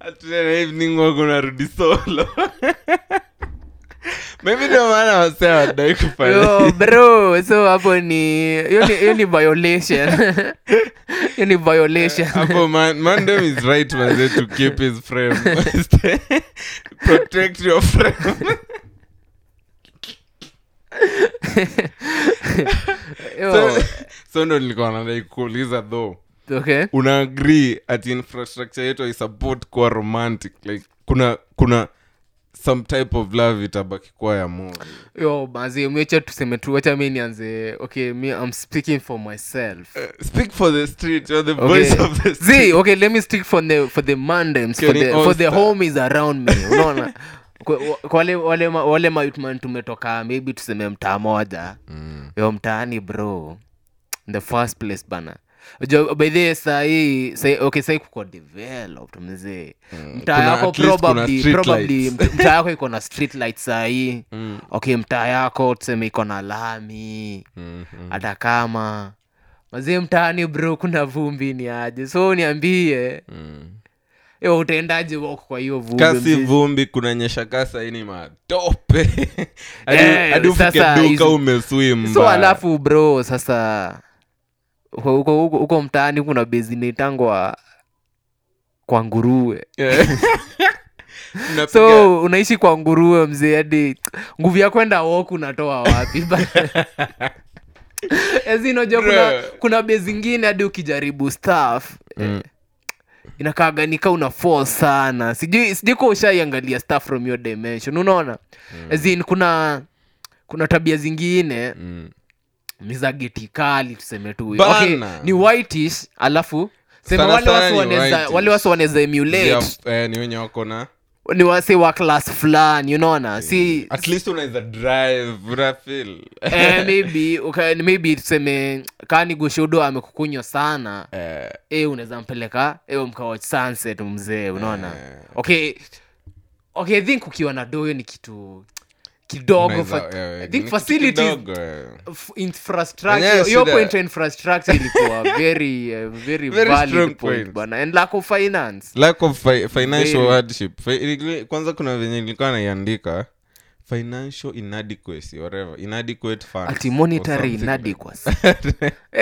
at the evening we're going to rudi solo. Maybe no man I was there at night for. Yo bro, so hapo ni you ni violation. You ni violation. Hapo man dem is right man to keep his frame. Protect your frame. So ndo nilikuwa nakuuliza though. Okay. Una agree at infrastructure yetu is support kwa romantic, like kuna some type of love itabaki kwa ya moyo. Yo bazi mwache tuseme tu, acha mimi nianze. Okay, me I'm speaking for myself. Speak for the street or the voice of the street. See, okay, let me speak for the mandems, for the homies around me. Unaona? Kwa wale mayutman tumetoka maybe tuseme mtaa moja. Yo mtaani bro. In the first place bana. By the say okay, say kuko developed mzee. Mtaa yako probably mtaa yako iko na street lights sahi. Okay, mtaa yako tuseme iko na lami. Hata kama mzee mtaani bro kuna vumbi ni aje. So niambie. Yo utendaje wako kwa hiyo vumbi? Kasi vumbi kunanyesha kasa hii ni matope. Hadi ufike duka umeswim. So alafu bro sasa huko mtaani kuna bezini tangwa kwa nguruwe. So unaishi kwa nguruwe mzee, hadi nguvu ya kwenda walk unatoa wapi? Ezinojua kuna bezingine hadi ukijaribu staff inakaaga nika una force sana. Sijui kwa ushaiangalia staff from your dimension, unaona? Ezin kuna tabia zingine mizagitikali tuseme tu. Okay, ni whitish alafu sema wale watu wanaweza emulate. Ni wenye wako na ni wase wa class fulani, unaona? Si at least unaweza drive Rafael. Maybe okay, maybe tuseme kani goshodo amekukunywa sana. Unaweza mpeleka mkawatch sunset mzee, unaona? Okay, I think ukiwa na doyo ni kitu kidogo I think facilities infrastructure your point infrastructure ilikuwa very valid point bana, and lack of financial hardship. Kwanza kuna venye nilikuwa naiandika financial inadequacy, whatever, inadequate funds ati monetary inadequacy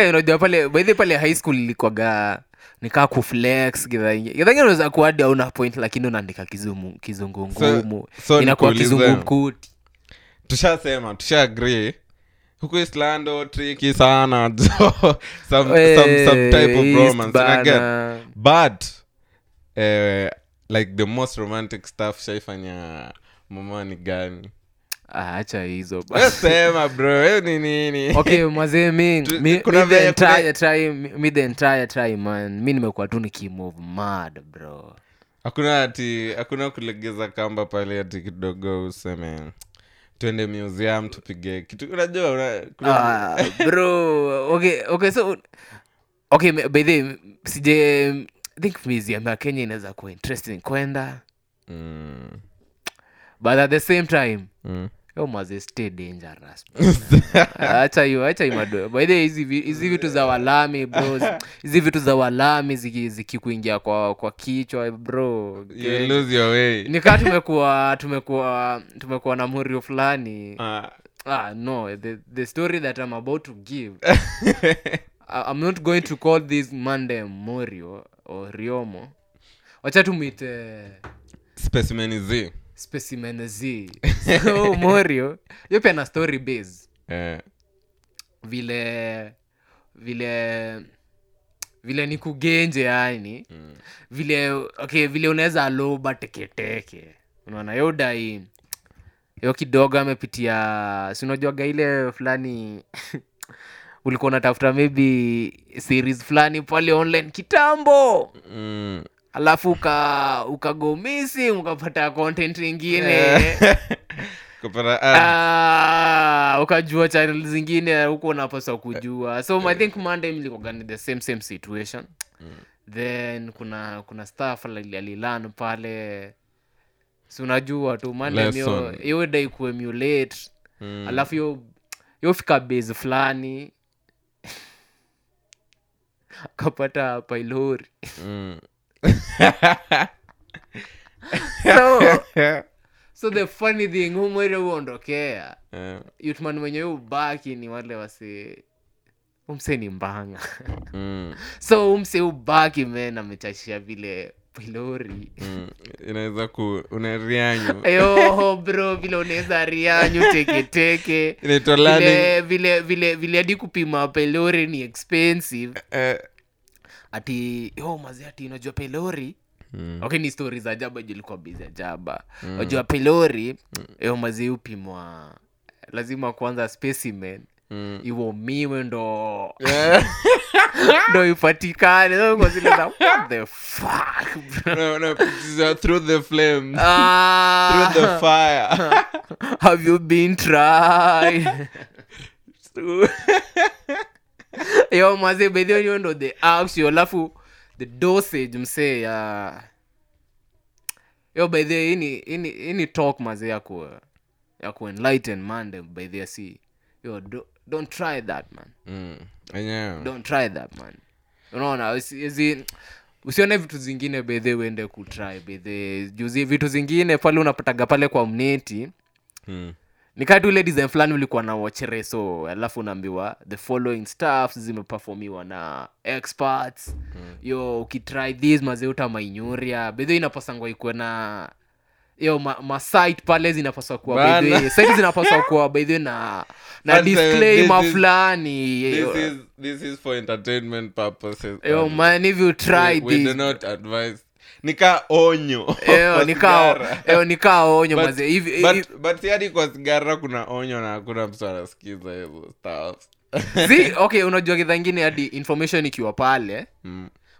unajua pale by the pale high school ilikuwa nikaa kuflex githanya unaweza kuadi au una point lakini unaandika kizungu ngumu inakuwa kizungu kuti. Tushaagree huko Islando tricky sana some type of romance again, but like the most romantic stuff shaifanya mama ni gani? Acha hizo basi. Sema bro, nini? Okay, mzee mi the entire time man. Mimi nimekuwa tu nikimove mad bro. Hakuna kulegeza kamba pale ati kidogo useme twende museum tupige kitu unajua bro. Okay so by the sije think museum ya Kenya inaweza kuwa interesting kwenda. But at the same time yo must stay dangerous. Acha imado by the hizi vitu za walami bros, hizi vitu za walami zikikuingia kwa kichwa bro, you lose your way. Nikaa tumekuwa na mhurio fulani no the story that I'm about to give I'm not going to call this Monday Morio or Riomo, wacha tumite specimen z so Morio yupo na story base vile ni kugenje yani vile unaweza loba teketeke unaona yo kidogo amepitia si unajua ile fulani ulikuwa unatafuta maybe series fulani pale online kitambo alafu ukagomisi ukapata content nyingine kupata ukajua channel zingine huko unapaswa kujua so I think Monday nilikuwa gani the same situation then kuna staff alilano pale si unajua tu Monday hiyo iwe dai ku emulate alafu yo fika base fulani kapata pylori so the funny thing humwere uondokea yutman mwenye ubaki ni wale wasi umse ni mbanga so umse ubaki mena amechashia vile pilori inaweza unarianyu yo bro vile unaweza rianyu teketeke vile hadi kupima pilori ni expensive ati yo mzee ati unajua pelori okay ni stories za ajabu zilikuwa biza ajabu unajua pelori yo mzee upimwa lazima kwanza specimen iwo miwe ndo ipatikane so kwa zile za what the fuck bro? no through the flames through the fire have you been tried yo mzee bedio you know the apps yo lafu the dosage msee ya yo by the any talk mzee ya ku enlighten man by the sea yo don't try that man yeah don't try that man unaona usione vitu zingine by the uende ku try by the juzi vitu zingine pale unapataga pale kwa mneti nikati ule design fulani ulikuwa na watch reso alafu unaambiwa the following stuff zimeperformiwa na experts yo ukitry this mazee utamainyoria bedhi inapasangwa ikuwe na yo ma site pale zinapaswa kuwa bedhi site zinapaswa kuwa bedhi na disclaimer fulani this is for entertainment purposes yo man if you try we do not advise nika onyo mzee hivi but tayari kwa sigara kuna onyo na hakuna mtu anasikiza hizo stuff okay unajua kidhangine hadi information ikiwa pale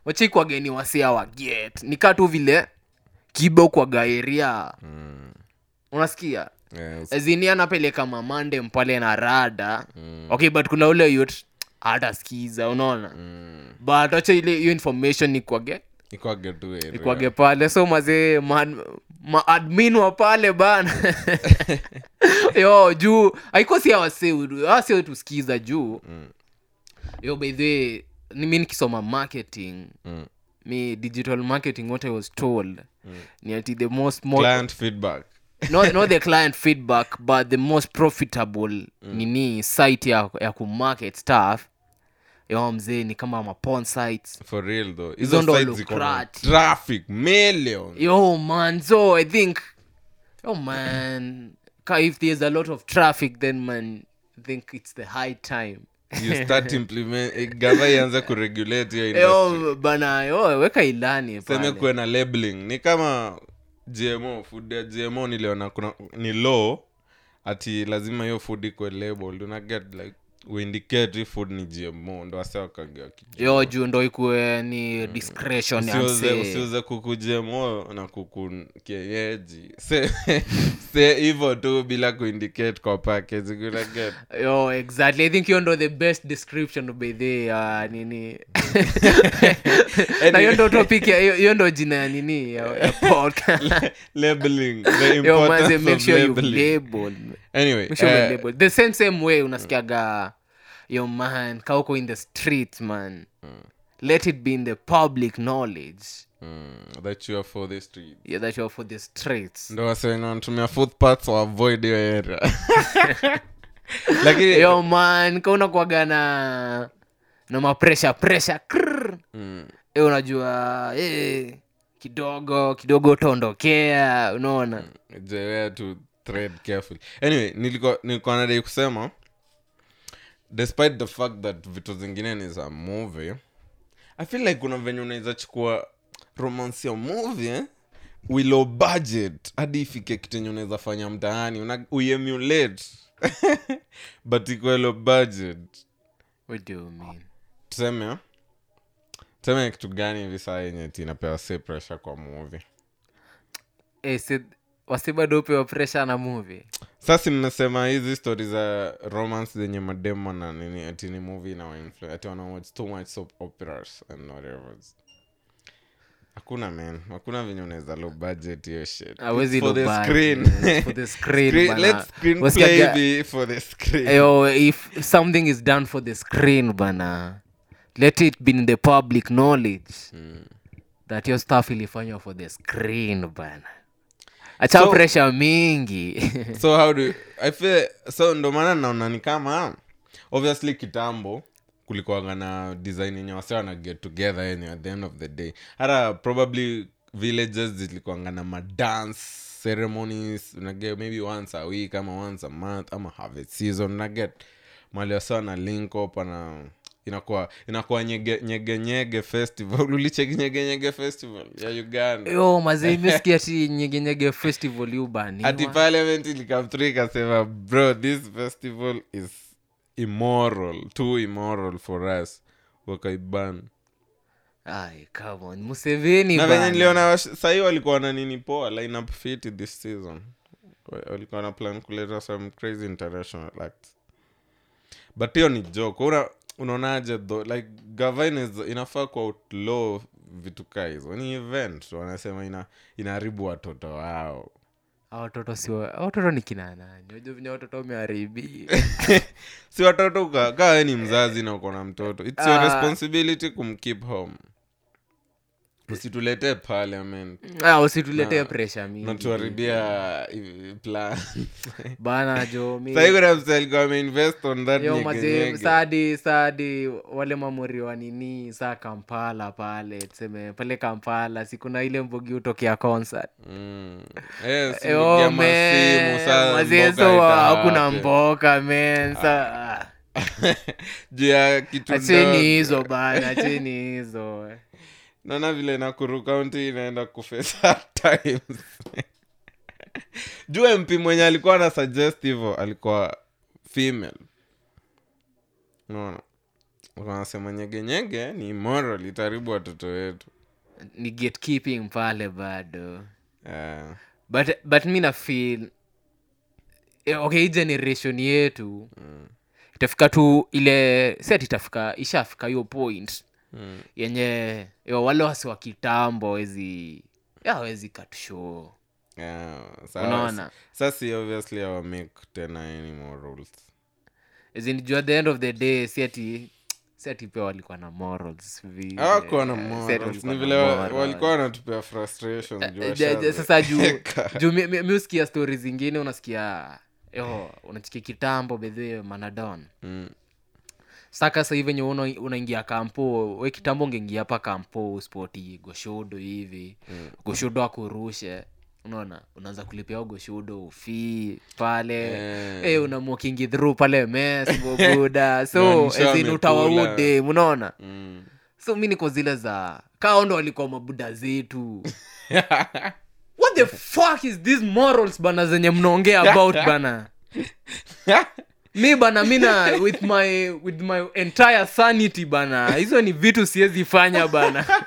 wachi kwa geni wasia wa get nika tu vile kibo kwa gairia unasikia zini anapeleka mamande mpale na rada okay but kuna ule youth hata sikiza unaona but acha ile hiyo information ni kwa get Ikwage tu wewe. Ikwage pale so mazee admin wa pale bana. Yo juu haiko si awasi tusikiza juu. Yo by the mimi nikisoma marketing. Me digital marketing what I was told. Ni ati the most client feedback. No the client feedback but the most profitable nini site ya ku market stuff. Yo mzee ni kama ma porn sites. For real though. Hizo sites ziko traffic million. Yo man, so I think if there's a lot of traffic then man I think it's the high time. You start implement governance ku regulate hiyo industry. Yo bana, yo weka ilani pale. Sema kuwe na labeling. Ni kama GMO food, GMO niliona kuna ni law ati lazima hiyo food iko labeled. Una get like we indicate food ni GMO ndo asao kagea kitu. Yo juu ndo ikuwe ni discretion ya mse. Usiuze kuku GMO na kuku kienyeji. Say hivyo tu bila kuindicate kwa package gula get. Yo exactly I think you know the best description by the nini. Na hiyo ndo topic hiyo ndo jina ya nini ya podcast. Labeling the importance. Yo must make sure you label. Anyway, the same way unasikiaga yo man kauko in the street man. Let it be in the public knowledge that you are for the street. Yeah, that you are for the streets. Ndo wasema natumia footpaths to avoid your area. Lakini yo man kauna kuagana na ma pressure. Unajua kidogo tondokea unaona. Jewe tu tread carefully. Anyway, nilikuwa nadai kusema despite the fact that vitu zingine ni za movie, I feel like kuna venye unaweza chukua romance ya movie with low budget hadi ifike kitu yenye unaweza fanya mtaani una emulate but iko low budget. What do you mean? Tuseme kitu gani hivi saa yenye inapewa say pressure kwa movie? Said wasibado upewa pressure na movie. Sasa mnasema hizi stories za romance zenye mademo na nini ati ni movie na influence ati wana watch too much soap operas and whatever. Hakuna venye unaweza low budget hiyo shit. For the screen. Let's screenplay be for the screen. Yo, if something is done for the screen bana, let it be in the public knowledge that your stuff ilifanywa for the screen bana. Acha so, pressure mingi. So how do you, I feel so ndo maana naona ni kama obviously kitambo kulikuwa na design yenye wasio na get together yenye at the end of the day. Hata probably villages zilikuwa na ma dance ceremonies na get maybe once a week ama once a month ama harvest season na get mali sana link up na inakuwa nyege nyege festival. Ulicheki nyege nyege festival ya Uganda? Yo mazee nimesikia ati nyege nyege festival ubani. Ati parliament ilikamtrika sema bro this festival is immoral, too immoral for us. Wakaiban. Ai come on Museveni bana. Na venye niliona sasa walikuwa na nini poa line up fit this season. Walikuwa na plan kuleta some crazy international acts. But hiyo ni joke. Unaonaje though like governance inafaa kwa outlaw vitu kai hizo ni event wanasema inaharibu watoto wao. Watoto si watoto ni kina nani? Unajua vinyao watoto umeharibia. Si watoto kama wewe ni mzazi na uko na mtoto it's your responsibility kumkeep home. Usitulete parliament. Usitulete pressure mimi. Natuharibia plan. Bana jo mimi. Sasa kuna msel come invest on that nigga. Yo mazee Saudi wale mamori wa nini saa Kampala pale tuseme pale Kampala si kuna ile mbogi utokea concert. Yes. Yo mazee so hakuna mboka man saa. Dia kitu ndio. Acheni hizo. Naona vile na Kuru County inaenda kufesa times. Juu MP mwenye alikuwa na suggestive alikuwa female. No. Wanasema nyege nyege ni immoral itaribu watoto wetu. Ni gatekeeping pale bado. But mimi na feel okay generation yetu. Itafika tu ile set itafika ishafika hiyo point. yenye wale wasiwa kitambo hawezi katushow. Unaona sasa obviously I will make tena any more rules. As in at the end of the day si ati pia walikuwa na morals vile. Hawakuwa na morals. Ni vile walikuwa wanatupea frustration juu. Sasa juu musikia stories zingine unasikia unachiki kitambo bedwe manadon. Saka sasa hivi wenye unaingia kampo, wewe kitambo ungeingia hapa kampo sporti goshodo hivi. Goshodo akurushe. Unaona unaanza kulipia goshodo fee pale una walking through pale mess bobuda so hizi utawaude unaona so mimi niko zile za kao ndo walikuwa mabuda zetu. What the fuck is these morals bana zenye mnaongea about bana? Mimi bana mina with my entire sanity bana, hizo ni vitu siwezi fanya bana.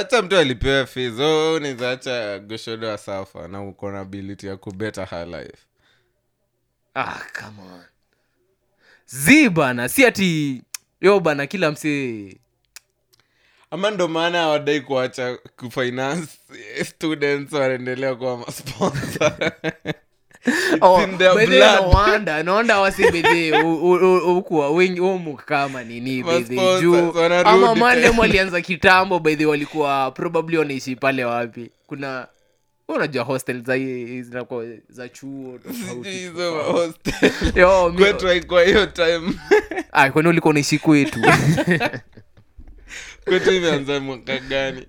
Acha mtu alipewa fees unaacha goshodo asafa na uko na ability ya ku better her life. Come on. Zibana si ati yo bana kila msi amando maana wadai kuacha ku finance students waendelea kwa sponsor. Naonda wasibidi huko wengi huko kama nini bibi juu ama mande walianza kitambo bibi walikuwa probably wanaishi pale wapi kuna unajua hostel za chuo tofauti hizo hostel kwetu kwa hiyo time kwani ulikuwa unaishi kwetu kwetu imeanza mwaka gani?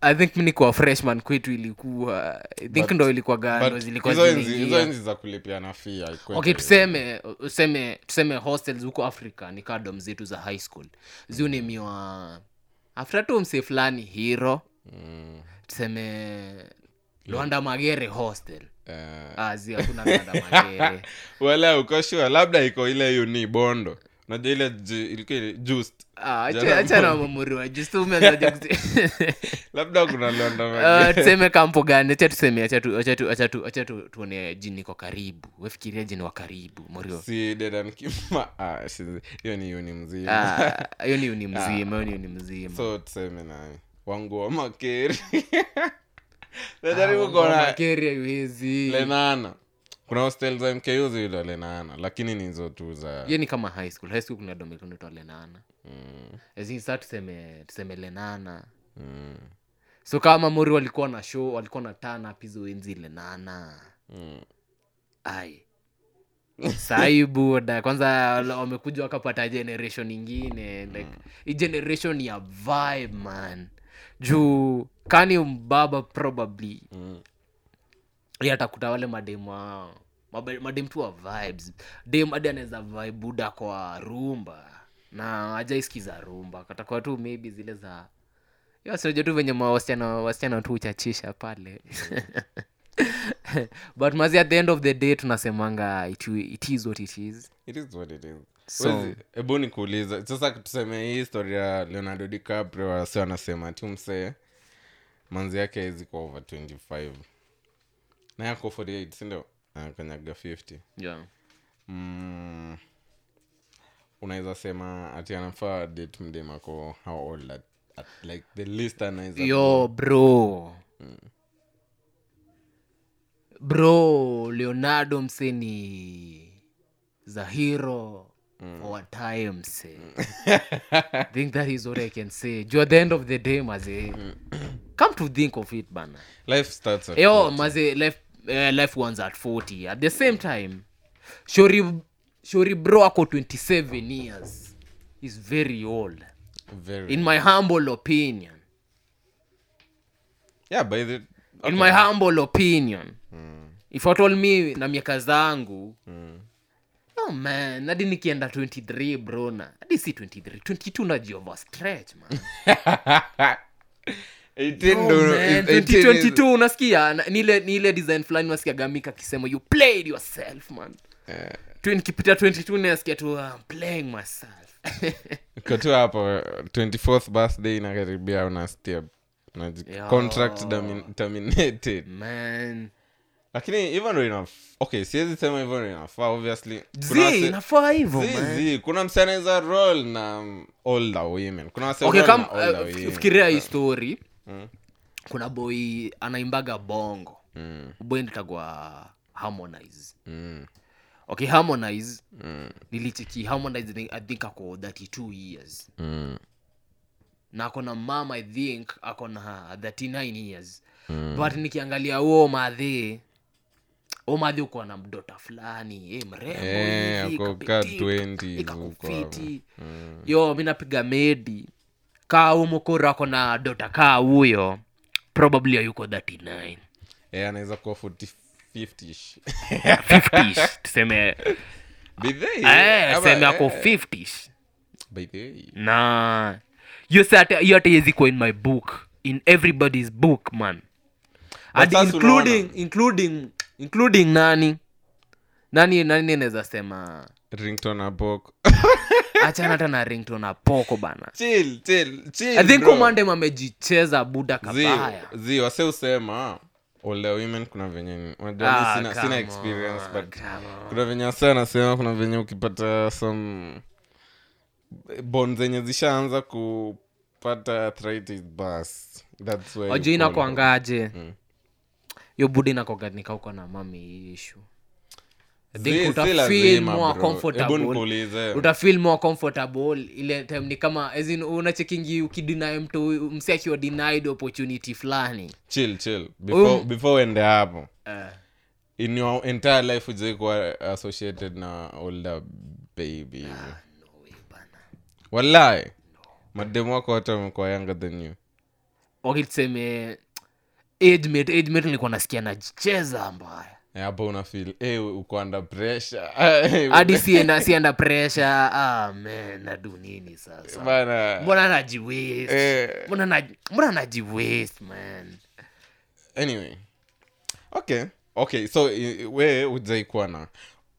I think mimi kwa freshman kwetu ilikuwa I think ndo ilikuwa gano zilikuwa hizo za kulipiana fee haikuwa. Okay tuseme hostels huko Africa ni kadom zetu za high school. Zuni miwa after tu mse fulani hero. Tuseme Luanda Magere hostel. Zia kuna Luanda Magere. Wala uko sure labda iko ile uni bondo. Na ile ilikuwa just acha na mamuru just umeanza labda kuna London tuseme kampo gani acha tuone jini kwa karibu wewe fikiria jini wa karibu morio si dedan kima hiyo ni mzima so tuseme nani wangu wa Makeri ndio kuna Makeri hizi lenana kuna hostels za MKU zile Lenana lakini ni hizo tu za yeye ni kama high school kuna domicile tu Lenana hizi sasa tuseme Lenana so kama Mori walikuwa na show walikuwa na tana pizo wenzi Lenana saibu da kwanza wamekuja wakapata generation nyingine like hii generation ya vibe man juu kani mbaba probably yatakuta wale madem tu wa vibes dem hadi anaweza vibe buda kwa rumba na hajaisikiza rumba katakuwa tu maybe zile za yasiyoje tu venye wasichana tu uchachisha pale but mazi at the end of the day tunasemanga it is what it is so hebu nikuuliza sasa tuseme hii historia ya Leonardo DiCaprio wasio anasema tumsee manzi yake hizi kwa over 25 na yako 48 sindo na kanyaga 50 yeah unaweza sema ati anafaa date mdem ako how old at like the least anaweza yo bro bro Leonardo mseni za hero for a time say I think that is all I can say you at the end of the day maze come to think of it bana life starts at yo maze life ones at 40 at the same time shori bro ako 27 years is very old in my humble opinion yeah by the okay. In my humble opinion if I told me na miaka zangu oh man hadi nikienda 23 bro na hadi si 22 na jova stretch man 2022 unasikia ni ile design fulani unasikia gamika akisema you played yourself man nikipita 22 nasikia tu I'm playing myself kutoa hapo 24th birthday inakaribia unasikia na contract terminated man Lakini even enough. Okay, siwezi sema even enough. Obviously. Zii, inafaa hivyo man. Zii, kuna msaneza role na older women. Kuna msaneza okay, role na older women. Fikiria hii story. Kuna boy anaimbaga bongo. Boy ndikagwa Harmonize. Okay, Harmonize. Nilicheki Harmonize I think ako 32 years. Na ako na mama I think ako na 39 years. But nikiangalia huo madhe. Omadhi uko na mdota fulani, mrembo hivi, kwa 20 huko. Yo, mimi napiga medi. Kaa umukora kuna dota kaa huyo. Probably yuko 39. Anaweza kuwa 40 50ish. 50ish, tuseme. Bidhei. Tuseme ako 50ish. Bidhei. Nah. You said you are easy in my book, in everybody's book, man. And including nani anaweza sema ringtone na poko. Acha hata na ringtone na poko bana. Chill. I think Komande amejicheza buda kabaya. Zii wase usema ole women kuna venye sina experience on, but kuna venye sana sema kuna venye ukipata some bonds zenye zishaanza kupata arthritis bas. That's why. Oje ina kuangaje? Yo budi na koganika uko na mommy issue. They could feel more comfortable. Utafeel more comfortable ile time ni kama as in unacheckingi ukideny mtu msearch your denied opportunity flani. Chill. Before end hapo. In your entire life uje kuwa associated na older baby. No way bana. Wallahi. No. Mademu wako hata mko younger than you. Wakitseme Edmund nilikuwa nasikia najicheza mbaya. Hapo una feel uko under pressure. Hadi si under pressure. Amen, na do nini sasa? Bana. Mbona najiwaste? Mbona najiwaste man. Anyway. Okay, so wewe ujaikuana.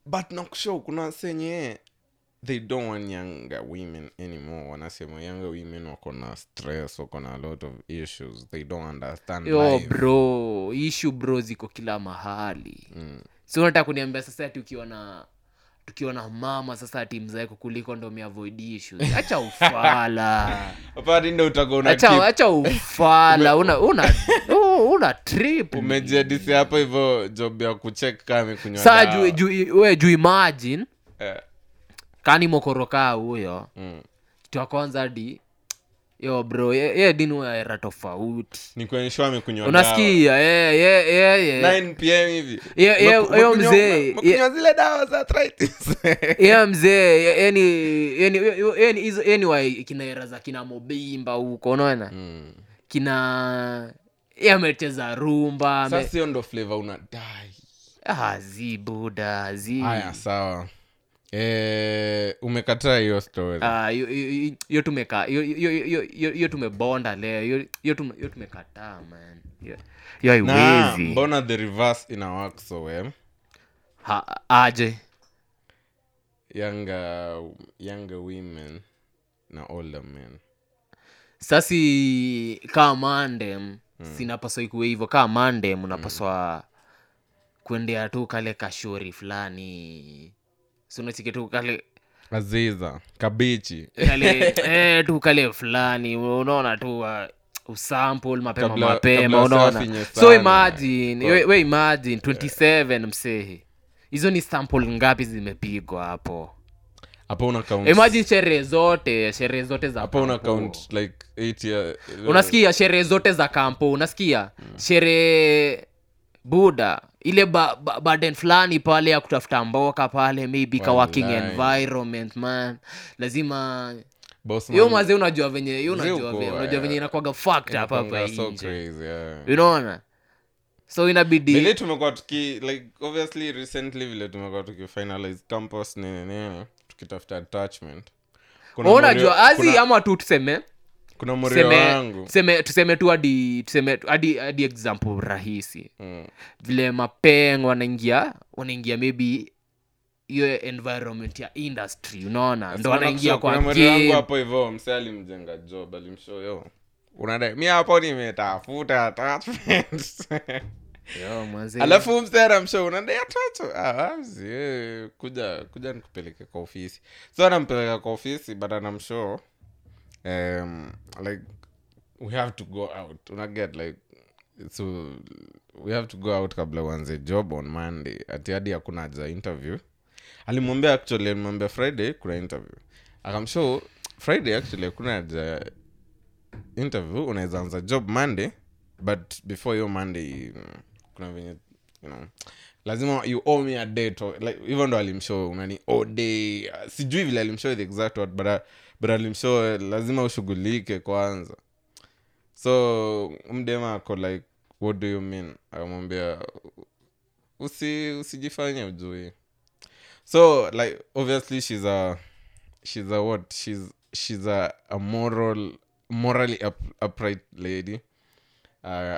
But nakushow kuna senye they don't want younger women anymore. Wanasema younger women wako na stress, wako na a lot of issues. They don't understand yo life. Bro, issue bro ziko kila mahali. So unataka kuniambia sasa ati tukiona mama sasa ati mzae kuliko ndo me avoid issues. Acha ufala. Hapana ndio utaona kitu. Acha ufala. una trip. Umejadisi hapo hivyo job ya kucheck kama kunywa. Sasa juu imagine. Kani mokoroka huyo. Kitu ya kwanza hadi yo bro yeye dinu era tofauti. Nikuonyesha amekunywa. Unasikia eh 9 pm hivi. Yeye mzee. Kunywa zile dawa za arthritis. Yeye mzee anyway kina era za kina Mobimba huko unaona? Kina yeye amecheza rumba. Sasa sio ndo flavor una dai. Zibuda zi. Haya sawa. Umekataa hiyo story. Hiyo tumeka. Hiyo tumebonda leo. Hiyo tumekataa man. Hiyo haiwezi. Na mbona the reverse ina work so well? Aje. Younger women na older men. Sasi kama mandem sinapaswa ikuwe hivyo. Kama mandem unapaswa kuendea tu kale kashori fulani. Suna chiketu kale aziza kabichi kale tu kale fulani unaona tu usample mapema unaona. So imagine we imagine 27 msehi hizo ni sample ngapi zimepigwa hapo una count. Imagine sherehe zote za hapo una count like 80. Unasikia sherehe zote za kampo unasikia sherehe buda ile baden fulani pale ya kutafuta mboka pale maybe ka working environment man lazima boss man. Yo mzee unajua venye inakuaga fact hapa hii so crazy you know so inabidi vile tumekuwa tuki like obviously recently vile tumekuwa tuki finalize campus nene tukitafuta attachment kuna unajua azi ama tu tuseme kuna morio yangu tuseme tu hadi example rahisi vile mapengo wanaingia maybe hiyo environment ya industry unaona ndo wanaingia kwa game. Kuna morio yangu hapo hivyo msee alimjenga job alimshow yo unadai mimi hapo nimetafuta attachments Yo mzee. Alafu mstara mshauri ndio watoto. Kuja nikupeleke kwa ofisi. So anampeleka kwa ofisi but anamshow like we have to go out. Una get like so we have to go out kabla uanze job on Monday. Atiadi hakuna haja interview. Alimwambia actually nimwambia Friday kuna interview. Akamshow Friday actually kuna haja interview, unaweza anza job Monday but before your Monday kuna venye you know lazima you owe me a date or, like even though alimshow unani all day sijui vile alimshow the exact word but alimshow lazima ushughulike kwanza. So mdema ako like what do you mean? Akamwambia usijifanye ujui. So like obviously she's a what she's a morally upright lady.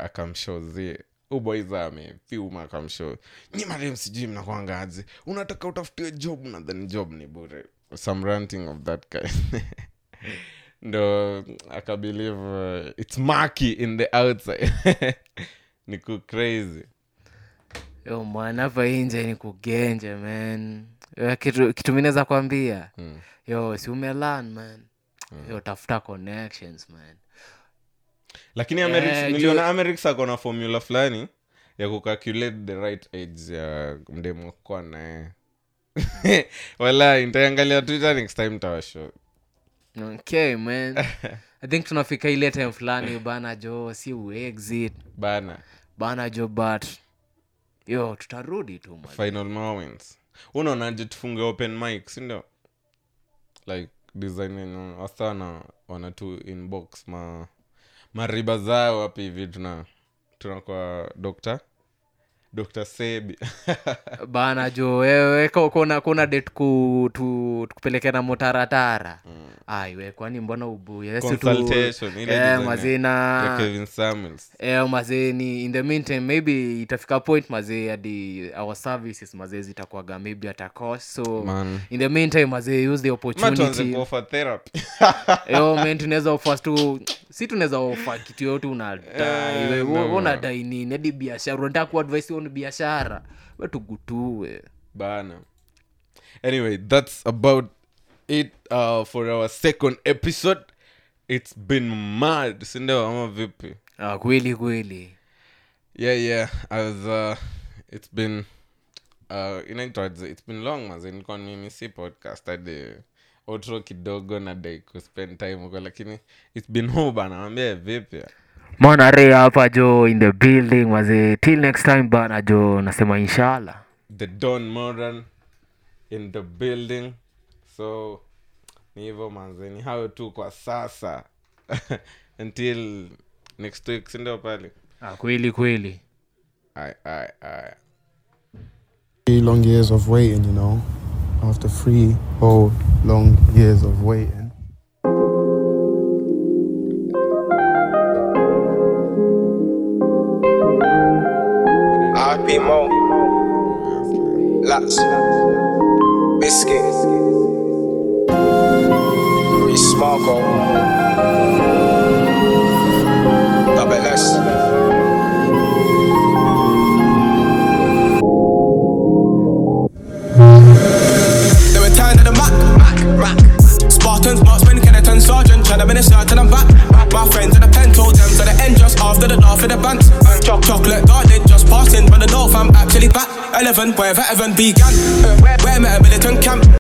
Akamshozi uboizame fiuma akamshozi ni madam sijui mnakuanga aje unataka utafutiwe job na then job ni bure, some ranting of that guy. No I believe it's murky in the outside. Niku crazy yo mwana pa inje niku genje man yo, kitu minaweza kuambia yo si umelan man yo tafuta connections man. Lakini niliona America sako na formula fulani ya kucalculate the right age ya mdemo kwa naye. Wala nitaangalia Twitter next time tawasho. Okay man. I think tunafika ile time fulani bana jo si we exit. Bana jo but yo tutarudi tu man. Final moments. Unaona je tufunge open mic si ndio? Like design Asana wana tu inbox mariba zao hapa hivi tunakuwa Dr. Sebi. Bana jo wewe kuna date tukupelekea na motaratara. Aiwe kwani mbona ubuye sisi tu consultation ile mazina ya Kevin Samuels. Mazeni in the meantime maybe itafika point mazee hadi our services mazee zitakuwa maybe atakost. So man. In the meantime mazee use the opportunity. Matuanze offer therapy. Tunaweza offer tu si tunaweza offer kitu yote unadai unadai nini hadi biashara unataka advice on biashara wetu gutue bana. Anyway, that's about it for our second episode. It's been mad sindo ama vipi? Kweli yeah as it's been it's been long mazeni kwa mimi si podcast hadi outro kidogo na dai ku spend time huko lakini it's been ho bana naambia vipi mwana re hapa jo in the building mazeni till next time bana jo nasema inshallah the Don Moran in the building. So ni hivyo manzeni hao tu kwa sasa. Until next week ndio pale kweli I long years of waiting you know after 3 whole long years of waiting. RP Mo Lats Biscuit Smargo Double S They were tired of the Mac Spartans, marksmen, Kenneton, sergeant tried to minister till I'm back. My friends in the pen told them to the end just after the laugh in the bands. Chocolate darling just passing, but the north I'm actually back. 11, wherever heaven began. Where met a militant camp.